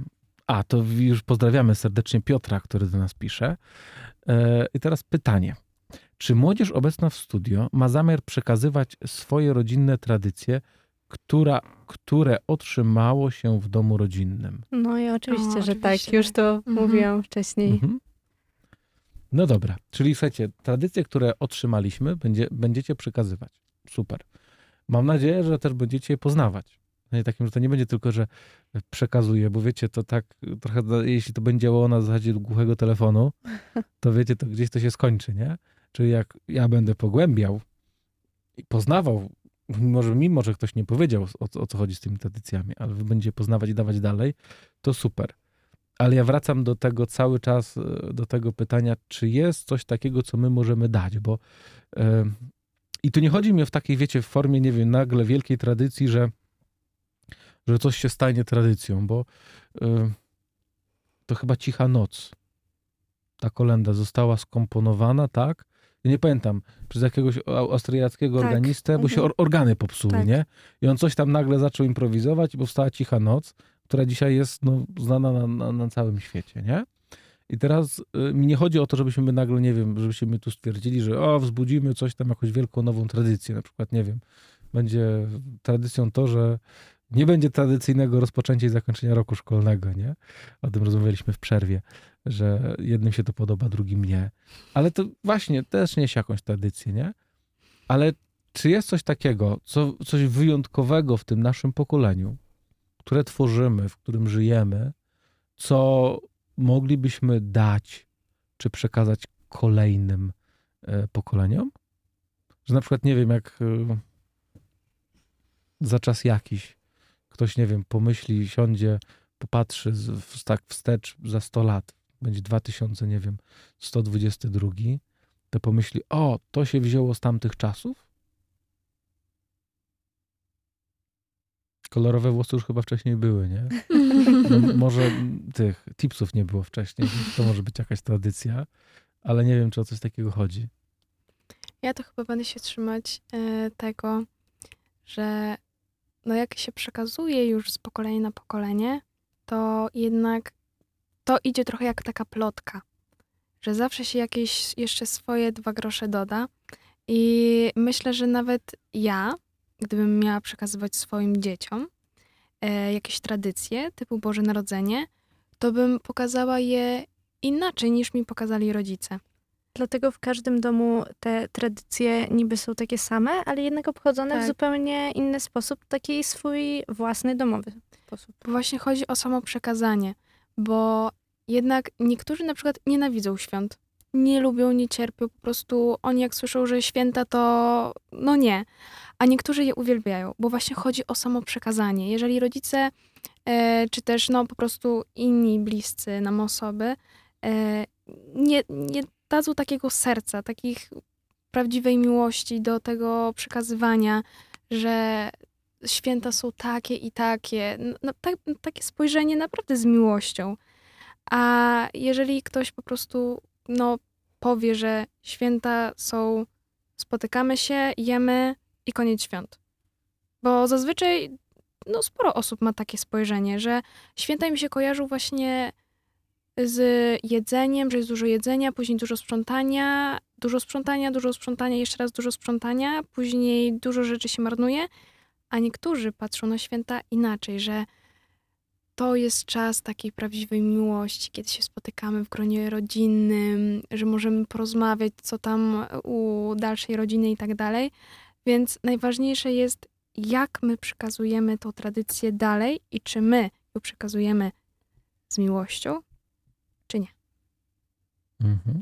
A, to już pozdrawiamy serdecznie Piotra, który do nas pisze. I teraz pytanie. Czy młodzież obecna w studio ma zamiar przekazywać swoje rodzinne tradycje, która, które otrzymało się w domu rodzinnym? No i oczywiście, o, że oczywiście. Tak. Już to mhm. mówiłam wcześniej. Mhm. No dobra. Czyli słuchajcie, tradycje, które otrzymaliśmy, będzie, będziecie przekazywać. Super. Mam nadzieję, że też będziecie je poznawać. Takim, że to nie będzie tylko, że przekazuję, bo wiecie, to tak trochę, jeśli to będzie działało na zasadzie głuchego telefonu, to wiecie, to gdzieś to się skończy, nie? Czyli jak ja będę pogłębiał i poznawał, może mimo, że ktoś nie powiedział, o, o co chodzi z tymi tradycjami, ale wy będziecie poznawać i dawać dalej, to super. Ale ja wracam do tego cały czas, do tego pytania, czy jest coś takiego, co my możemy dać, bo... Yy, I tu nie chodzi mi o w takiej, wiecie, w formie, nie wiem, nagle wielkiej tradycji, że, że coś się stanie tradycją, bo yy, to chyba Cicha Noc. Ta kolęda została skomponowana, tak? Ja nie pamiętam, przez jakiegoś austriackiego tak. organistę, bo mhm. się or- organy popsuły, tak. nie? I on coś tam nagle zaczął improwizować, bo powstała Cicha Noc, która dzisiaj jest no, znana na, na, na całym świecie, nie? I teraz mi nie chodzi o to, żebyśmy my nagle, nie wiem, żebyśmy tu stwierdzili, że o, wzbudzimy coś tam, jakąś wielką nową tradycję. Na przykład, nie wiem, będzie tradycją to, że nie będzie tradycyjnego rozpoczęcia i zakończenia roku szkolnego, nie? O tym rozmawialiśmy w przerwie, że jednym się to podoba, drugim nie. Ale to właśnie też niesie jakąś tradycję, nie? Ale czy jest coś takiego, co, coś wyjątkowego w tym naszym pokoleniu, które tworzymy, w którym żyjemy, co... moglibyśmy dać, czy przekazać kolejnym pokoleniom? Że na przykład, nie wiem, jak za czas jakiś Ktoś, nie wiem, pomyśli, siądzie, popatrzy z, w, tak wstecz za sto lat, będzie dwa tysiące, nie wiem, sto dwadzieścia dwa, to pomyśli, o, to się wzięło z tamtych czasów? Kolorowe włosy już chyba wcześniej były, nie? No, może tych tipsów nie było wcześniej, to może być jakaś tradycja, ale nie wiem, czy o coś takiego chodzi. Ja to chyba będę się trzymać y, tego, że no jak się przekazuje już z pokolenia na pokolenie, to jednak to idzie trochę jak taka plotka, że zawsze się jakieś jeszcze swoje dwa grosze doda i myślę, że nawet ja, gdybym miała przekazywać swoim dzieciom e, jakieś tradycje typu Boże Narodzenie, to bym pokazała je inaczej niż mi pokazali rodzice. Dlatego w każdym domu te tradycje niby są takie same, ale jednak obchodzone tak. w zupełnie inny sposób, taki swój własny, domowy sposób. Właśnie chodzi o samo przekazanie, bo jednak niektórzy na przykład nienawidzą świąt, nie lubią, nie cierpią, po prostu oni jak słyszą, że święta to no nie, a niektórzy je uwielbiają, bo właśnie chodzi o samo przekazanie. Jeżeli rodzice e, czy też no po prostu inni bliscy nam osoby e, nie, nie dadzą takiego serca, takich prawdziwej miłości do tego przekazywania, że święta są takie i takie. No, tak, takie spojrzenie naprawdę z miłością. A jeżeli ktoś po prostu no, powie, że święta są, spotykamy się, jemy i koniec świąt. Bo zazwyczaj no, sporo osób ma takie spojrzenie, że święta im się kojarzą właśnie z jedzeniem, że jest dużo jedzenia, później dużo sprzątania, dużo sprzątania, dużo sprzątania, jeszcze raz dużo sprzątania, później dużo rzeczy się marnuje, a niektórzy patrzą na święta inaczej, że to jest czas takiej prawdziwej miłości, kiedy się spotykamy w gronie rodzinnym, że możemy porozmawiać, co tam u dalszej rodziny i tak dalej. Więc najważniejsze jest, jak my przekazujemy tą tradycję dalej i czy my ją przekazujemy z miłością, czy nie. Mhm.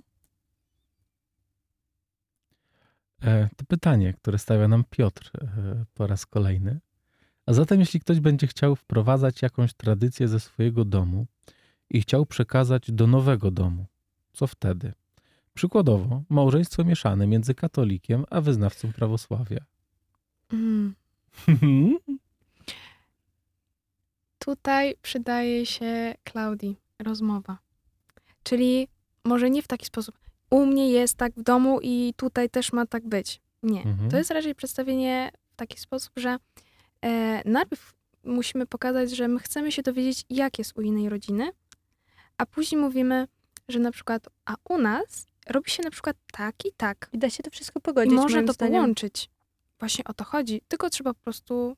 E, to pytanie, które stawia nam Piotr e, po raz kolejny. A zatem, jeśli ktoś będzie chciał wprowadzać jakąś tradycję ze swojego domu i chciał przekazać do nowego domu, co wtedy? Przykładowo, małżeństwo mieszane między katolikiem a wyznawcą prawosławia. Mm. Tutaj przydaje się Klaudii rozmowa. Czyli może nie w taki sposób, u mnie jest tak w domu i tutaj też ma tak być. Nie. Mhm. To jest raczej przedstawienie w taki sposób, że e, najpierw musimy pokazać, że my chcemy się dowiedzieć, jak jest u innej rodziny, a później mówimy, że na przykład, a u nas robi się na przykład tak i tak. I da się to wszystko pogodzić. I może to zdaniem. Połączyć. Właśnie o to chodzi. Tylko trzeba po prostu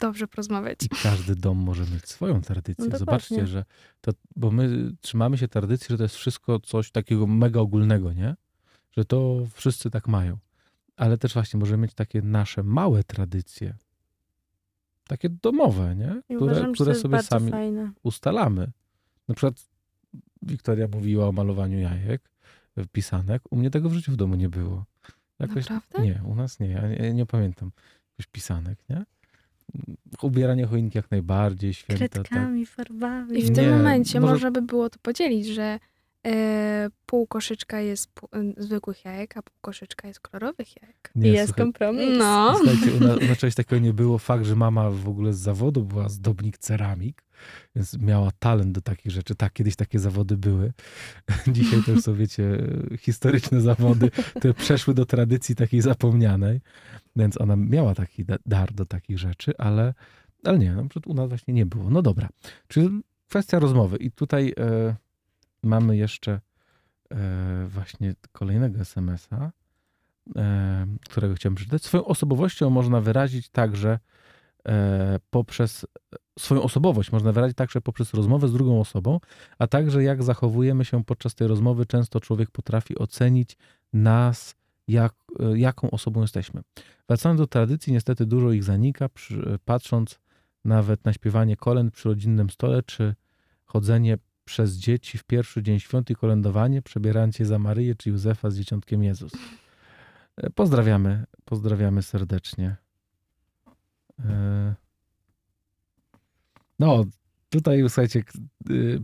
dobrze porozmawiać. I każdy dom może mieć swoją tradycję. No zobaczcie, właśnie. Że to, bo my trzymamy się tradycji, że to jest wszystko coś takiego mega ogólnego, nie? Że to wszyscy tak mają. Ale też właśnie możemy mieć takie nasze małe tradycje. Takie domowe, nie? Które, uważam, które sobie sami fajne. Ustalamy. Na przykład Wiktoria mówiła o malowaniu jajek, pisanek. U mnie tego w życiu w domu nie było. Jakoś, naprawdę? Nie, u nas nie. Ja nie, nie pamiętam. Jakoś pisanek, nie? Ubieranie choinki jak najbardziej, święta. Kredkami, tak. Farbami. I w nie, tym momencie może... można by było to podzielić, że yy, pół koszyczka jest pół, yy, zwykłych jajek, a pół koszyczka jest kolorowych jajek. Nie, I jest słuchaj, kompromis. No. Słuchajcie, u nas, u nas czegoś takiego nie było. Fakt, że mama w ogóle z zawodu była zdobnik ceramik, więc miała talent do takich rzeczy. Tak, kiedyś takie zawody były. Dzisiaj to już są, wiecie, historyczne zawody, które przeszły do tradycji takiej zapomnianej. Więc ona miała taki dar do takich rzeczy, ale, ale nie, na przykład u nas właśnie nie było. No dobra, czyli kwestia rozmowy. I tutaj e, mamy jeszcze e, właśnie kolejnego es em es a, e, którego chciałem przeczytać. Swoją osobowością można wyrazić także e, poprzez... Swoją osobowość można wyrazić także poprzez rozmowę z drugą osobą, a także jak zachowujemy się podczas tej rozmowy. Często człowiek potrafi ocenić nas, jak, jaką osobą jesteśmy. Wracając do tradycji, niestety dużo ich zanika, przy, patrząc nawet na śpiewanie kolęd przy rodzinnym stole, czy chodzenie przez dzieci w pierwszy dzień świąt i kolędowanie, przebierając się za Maryję czy Józefa z Dzieciątkiem Jezus. Pozdrawiamy, pozdrawiamy serdecznie. No, tutaj słuchajcie,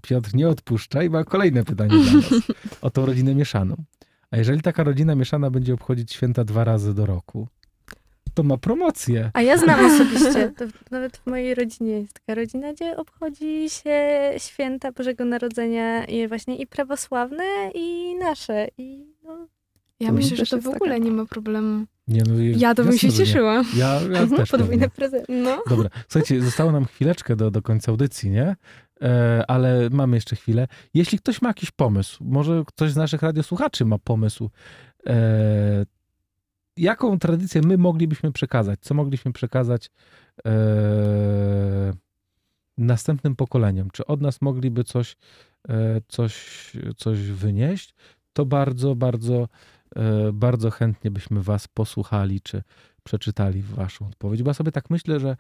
Piotr nie odpuszcza i ma kolejne pytanie dla nas o tą rodzinę mieszaną. A jeżeli taka rodzina mieszana będzie obchodzić święta dwa razy do roku, to ma promocję. A ja znam osobiście. To nawet w mojej rodzinie jest taka rodzina, gdzie obchodzi się święta Bożego Narodzenia i właśnie i prawosławne, i nasze. I no, ja to myślę, że to w ogóle taka... nie ma problemu. Nie, no, ja to bym się cieszyła. Ja, ja mhm, też. Podwójne prezenty. No. Dobra, słuchajcie, zostało nam chwileczkę do, do końca audycji, nie? E, ale mamy jeszcze chwilę. Jeśli ktoś ma jakiś pomysł, może ktoś z naszych radiosłuchaczy ma pomysł, e, jaką tradycję my moglibyśmy przekazać? Co moglibyśmy przekazać e, następnym pokoleniom? Czy od nas mogliby coś, e, coś, coś wynieść? To bardzo, bardzo, e, bardzo chętnie byśmy was posłuchali, czy przeczytali waszą odpowiedź. Bo ja sobie tak myślę, że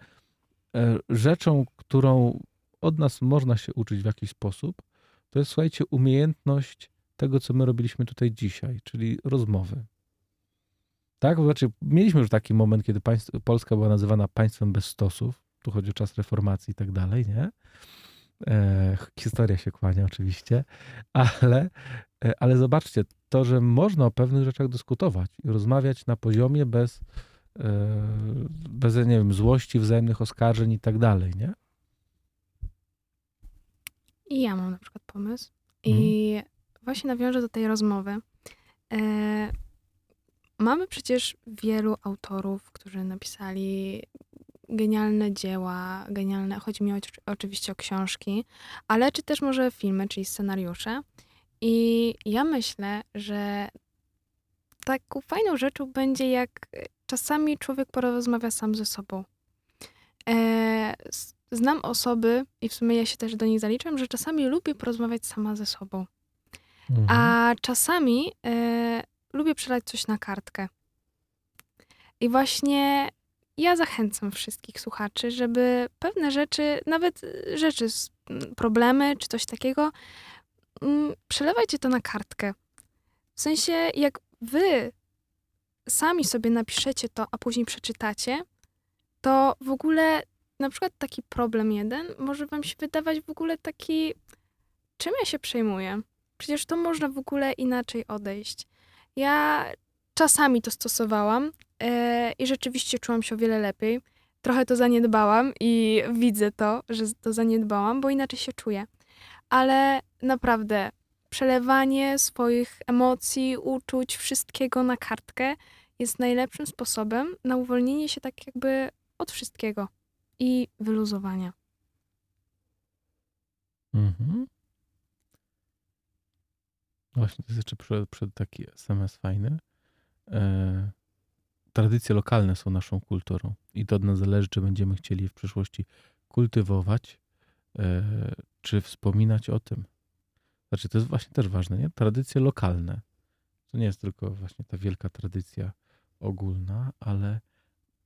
e, rzeczą, którą od nas można się uczyć w jakiś sposób, to jest, słuchajcie, umiejętność tego, co my robiliśmy tutaj dzisiaj, czyli rozmowy. Tak? Znaczy, mieliśmy już taki moment, kiedy państw, Polska była nazywana państwem bez stosów. Tu chodzi o czas reformacji i tak dalej, nie? E, historia się kłania oczywiście, ale, e, ale zobaczcie, to, że można o pewnych rzeczach dyskutować i rozmawiać na poziomie bez, e, bez nie wiem, złości, wzajemnych oskarżeń i tak dalej, nie? I ja mam na przykład pomysł. I hmm. właśnie nawiążę do tej rozmowy. E, Mamy przecież wielu autorów, którzy napisali genialne dzieła, genialne, chodzi mi oczywiście o książki, ale czy też może filmy, czyli scenariusze. I ja myślę, że taką fajną rzeczą będzie, jak czasami człowiek porozmawia sam ze sobą. Znam osoby, i w sumie ja się też do nich zaliczam, że czasami lubię porozmawiać sama ze sobą. Mhm. A czasami... lubię przelać coś na kartkę. I właśnie ja zachęcam wszystkich słuchaczy, żeby pewne rzeczy, nawet rzeczy, problemy czy coś takiego, przelewajcie to na kartkę. W sensie, jak wy sami sobie napiszecie to, a później przeczytacie, to w ogóle na przykład taki problem jeden może wam się wydawać w ogóle taki, czym ja się przejmuję? Przecież to można w ogóle inaczej odejść. Ja czasami to stosowałam yy, i rzeczywiście czułam się o wiele lepiej. Trochę to zaniedbałam i widzę to, że to zaniedbałam, bo inaczej się czuję. Ale naprawdę przelewanie swoich emocji, uczuć, wszystkiego na kartkę jest najlepszym sposobem na uwolnienie się tak jakby od wszystkiego i wyluzowania. Mhm. Właśnie, to jest jeszcze przed, przed taki es em es fajny. E, tradycje lokalne są naszą kulturą i to od nas zależy, czy będziemy chcieli w przyszłości kultywować, e, czy wspominać o tym. Znaczy, to jest właśnie też ważne, nie? Tradycje lokalne. To nie jest tylko właśnie ta wielka tradycja ogólna, ale,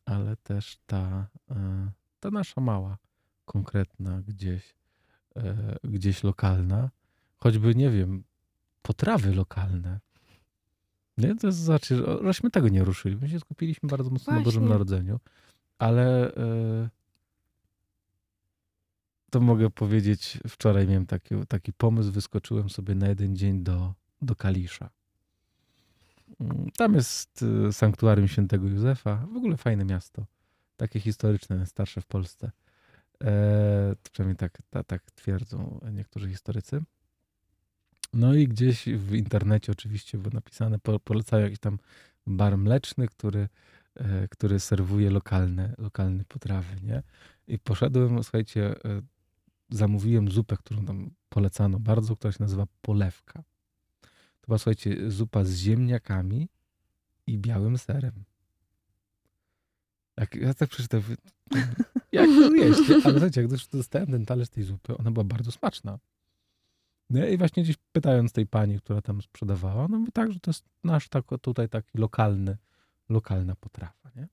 ale też ta, e, ta nasza mała, konkretna, gdzieś, e, gdzieś lokalna. Choćby, nie wiem, potrawy lokalne. Nie? To znaczy, żeśmy tego nie ruszyli. My się skupiliśmy bardzo mocno Właśnie. na Bożym Narodzeniu, ale yy, to mogę powiedzieć, wczoraj miałem taki, taki pomysł, wyskoczyłem sobie na jeden dzień do, do Kalisza. Tam jest sanktuarium Świętego Józefa. W ogóle fajne miasto. Takie historyczne, najstarsze w Polsce. Yy, to przynajmniej tak, ta, tak twierdzą niektórzy historycy. No i gdzieś w internecie oczywiście było napisane, polecają jakiś tam bar mleczny, który, który serwuje lokalne, lokalne potrawy, nie? I poszedłem, słuchajcie, zamówiłem zupę, którą tam polecano bardzo, która się nazywa polewka. To była, słuchajcie, zupa z ziemniakami i białym serem. Jak ja tak przeczytałem, jak to jeść, nie? Ale słuchajcie, jak już dostałem ten talerz tej zupy, ona była bardzo smaczna. I właśnie gdzieś pytając tej pani, która tam sprzedawała, no mówi tak, że to jest nasz tak, tutaj taki lokalny, lokalna potrawa, nie?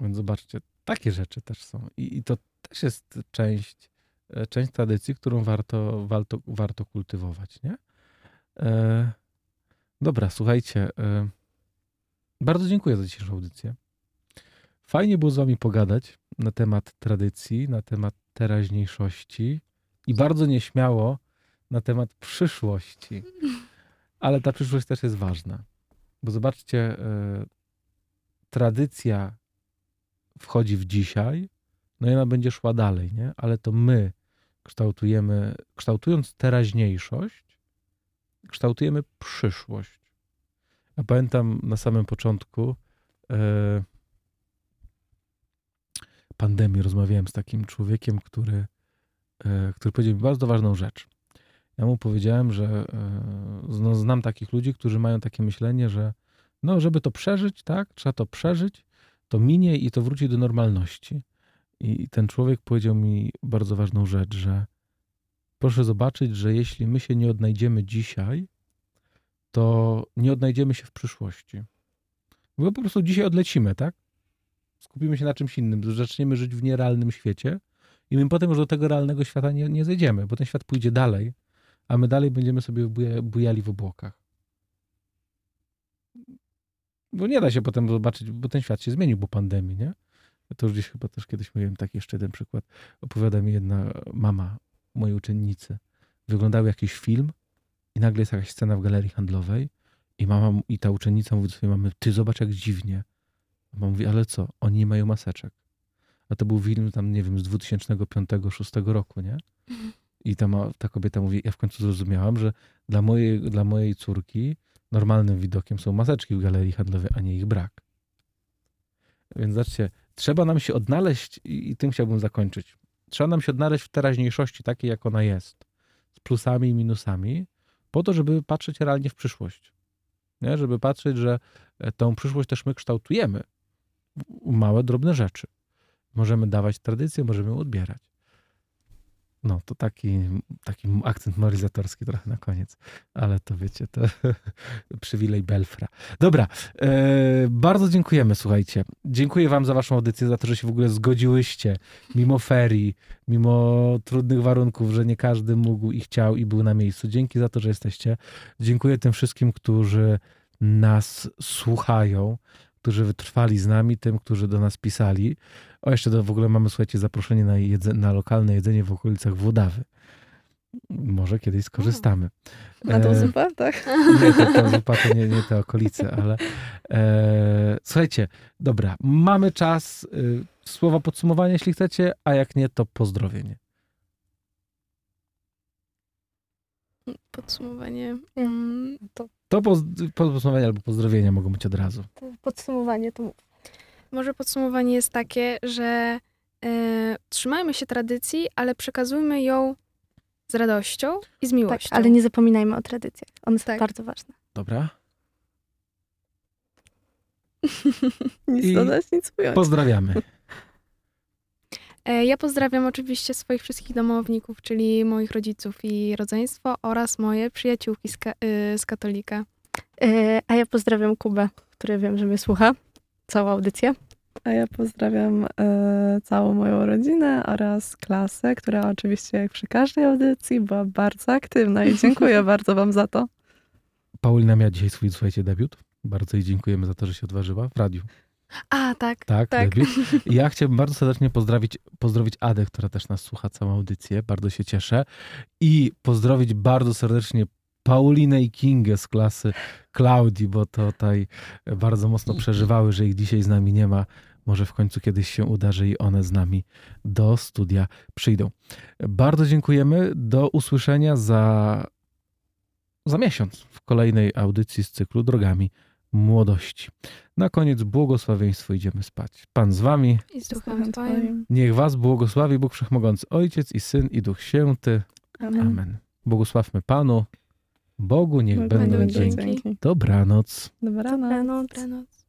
Więc zobaczcie, takie rzeczy też są. I, i to też jest część, część tradycji, którą warto, warto, warto kultywować, nie? E, dobra, słuchajcie. E, bardzo dziękuję za dzisiejszą audycję. Fajnie było z wami pogadać na temat tradycji, na temat teraźniejszości i bardzo nieśmiało na temat przyszłości. Ale ta przyszłość też jest ważna. Bo zobaczcie, yy, tradycja wchodzi w dzisiaj, no i ona będzie szła dalej, nie? Ale to my kształtujemy, kształtując teraźniejszość, kształtujemy przyszłość. Ja pamiętam na samym początku yy, pandemii rozmawiałem z takim człowiekiem, który, yy, który powiedział mi bardzo ważną rzecz. Ja mu powiedziałem, że yy, no, znam takich ludzi, którzy mają takie myślenie, że no, żeby to przeżyć, tak, trzeba to przeżyć, to minie i to wróci do normalności. I ten człowiek powiedział mi bardzo ważną rzecz, że proszę zobaczyć, że jeśli my się nie odnajdziemy dzisiaj, to nie odnajdziemy się w przyszłości. Bo po prostu dzisiaj odlecimy, tak? Skupimy się na czymś innym, zaczniemy żyć w nierealnym świecie i my potem już do tego realnego świata nie, nie zejdziemy, bo ten świat pójdzie dalej, a my dalej będziemy sobie buja, bujali w obłokach. Bo nie da się potem zobaczyć, bo ten świat się zmienił po pandemii, nie? To już gdzieś chyba też kiedyś mówiłem, taki jeszcze jeden przykład. Opowiada mi jedna mama mojej uczennicy. Wyglądał jakiś film i nagle jest jakaś scena w galerii handlowej i mama i ta uczennica mówi do swojej mamy, ty zobacz jak dziwnie. Mama mówi, ale co? Oni nie mają maseczek. A to był film tam, nie wiem, z dwa tysiące piątego, dwa tysiące szóstego roku, nie? I ta, ma, ta kobieta mówi, ja w końcu zrozumiałam, że dla mojej, dla mojej córki normalnym widokiem są maseczki w galerii handlowej, a nie ich brak. Więc zobaczcie, trzeba nam się odnaleźć, i tym chciałbym zakończyć, trzeba nam się odnaleźć w teraźniejszości takiej, jak ona jest, z plusami i minusami, po to, żeby patrzeć realnie w przyszłość. Nie? Żeby patrzeć, że tą przyszłość też my kształtujemy. Małe, drobne rzeczy. Możemy dawać tradycję, możemy ją odbierać. No, to taki, taki akcent moralizatorski trochę na koniec. Ale to wiecie, to przywilej Belfra. Dobra, yy, bardzo dziękujemy, słuchajcie. Dziękuję wam za waszą audycję, za to, że się w ogóle zgodziłyście. Mimo ferii, mimo trudnych warunków, że nie każdy mógł i chciał i był na miejscu. Dzięki za to, że jesteście. Dziękuję tym wszystkim, którzy nas słuchają, którzy wytrwali z nami, tym, którzy do nas pisali. O, jeszcze do, w ogóle mamy, słuchajcie, zaproszenie na, jedze, na lokalne jedzenie w okolicach Włodawy. Może kiedyś skorzystamy. Na tą zupę, tak? Nie, ta zupa to nie, nie te okolice, ale... E, słuchajcie, dobra, mamy czas. Słowa podsumowania, jeśli chcecie, a jak nie, to pozdrowienie. Podsumowanie to... To po, po podsumowanie albo pozdrowienia mogą być od razu. Podsumowanie to... Może podsumowanie jest takie, że y, trzymajmy się tradycji, ale przekazujmy ją z radością i z miłością. Tak, ale nie zapominajmy o tradycjach. One są tak bardzo ważne. Dobra. Nic dodać, nic ująć. Pozdrawiamy. Ja pozdrawiam oczywiście swoich wszystkich domowników, czyli moich rodziców i rodzeństwo oraz moje przyjaciółki z, ka- y, z Katolika. Y, a ja pozdrawiam Kubę, który wiem, że mnie słucha. Całą audycję. A ja pozdrawiam y, całą moją rodzinę oraz klasę, która oczywiście jak przy każdej audycji była bardzo aktywna i dziękuję bardzo wam za to. Paulina miała dzisiaj swój, słuchajcie, debiut. Bardzo jej dziękujemy za to, że się odważyła w radiu. A, tak. Tak, tak. Debiut. Ja chciałbym bardzo serdecznie pozdrowić, pozdrowić Adę, która też nas słucha całą audycję. Bardzo się cieszę. I pozdrowić bardzo serdecznie Paulinę i Kingę z klasy Klaudii, bo to tutaj bardzo mocno przeżywały, że ich dzisiaj z nami nie ma. Może w końcu kiedyś się uda, że i one z nami do studia przyjdą. Bardzo dziękujemy. Do usłyszenia za, za miesiąc w kolejnej audycji z cyklu Drogami Młodości. Na koniec błogosławieństwo, idziemy spać. Pan z wami. I z duchem twoim. Niech was błogosławi Bóg Wszechmogący, Ojciec i Syn i Duch Święty. Amen. Amen. Błogosławmy Panu. Bogu niech będą dzięki. Dobranoc. Dobranoc. Dobranoc. Dobranoc.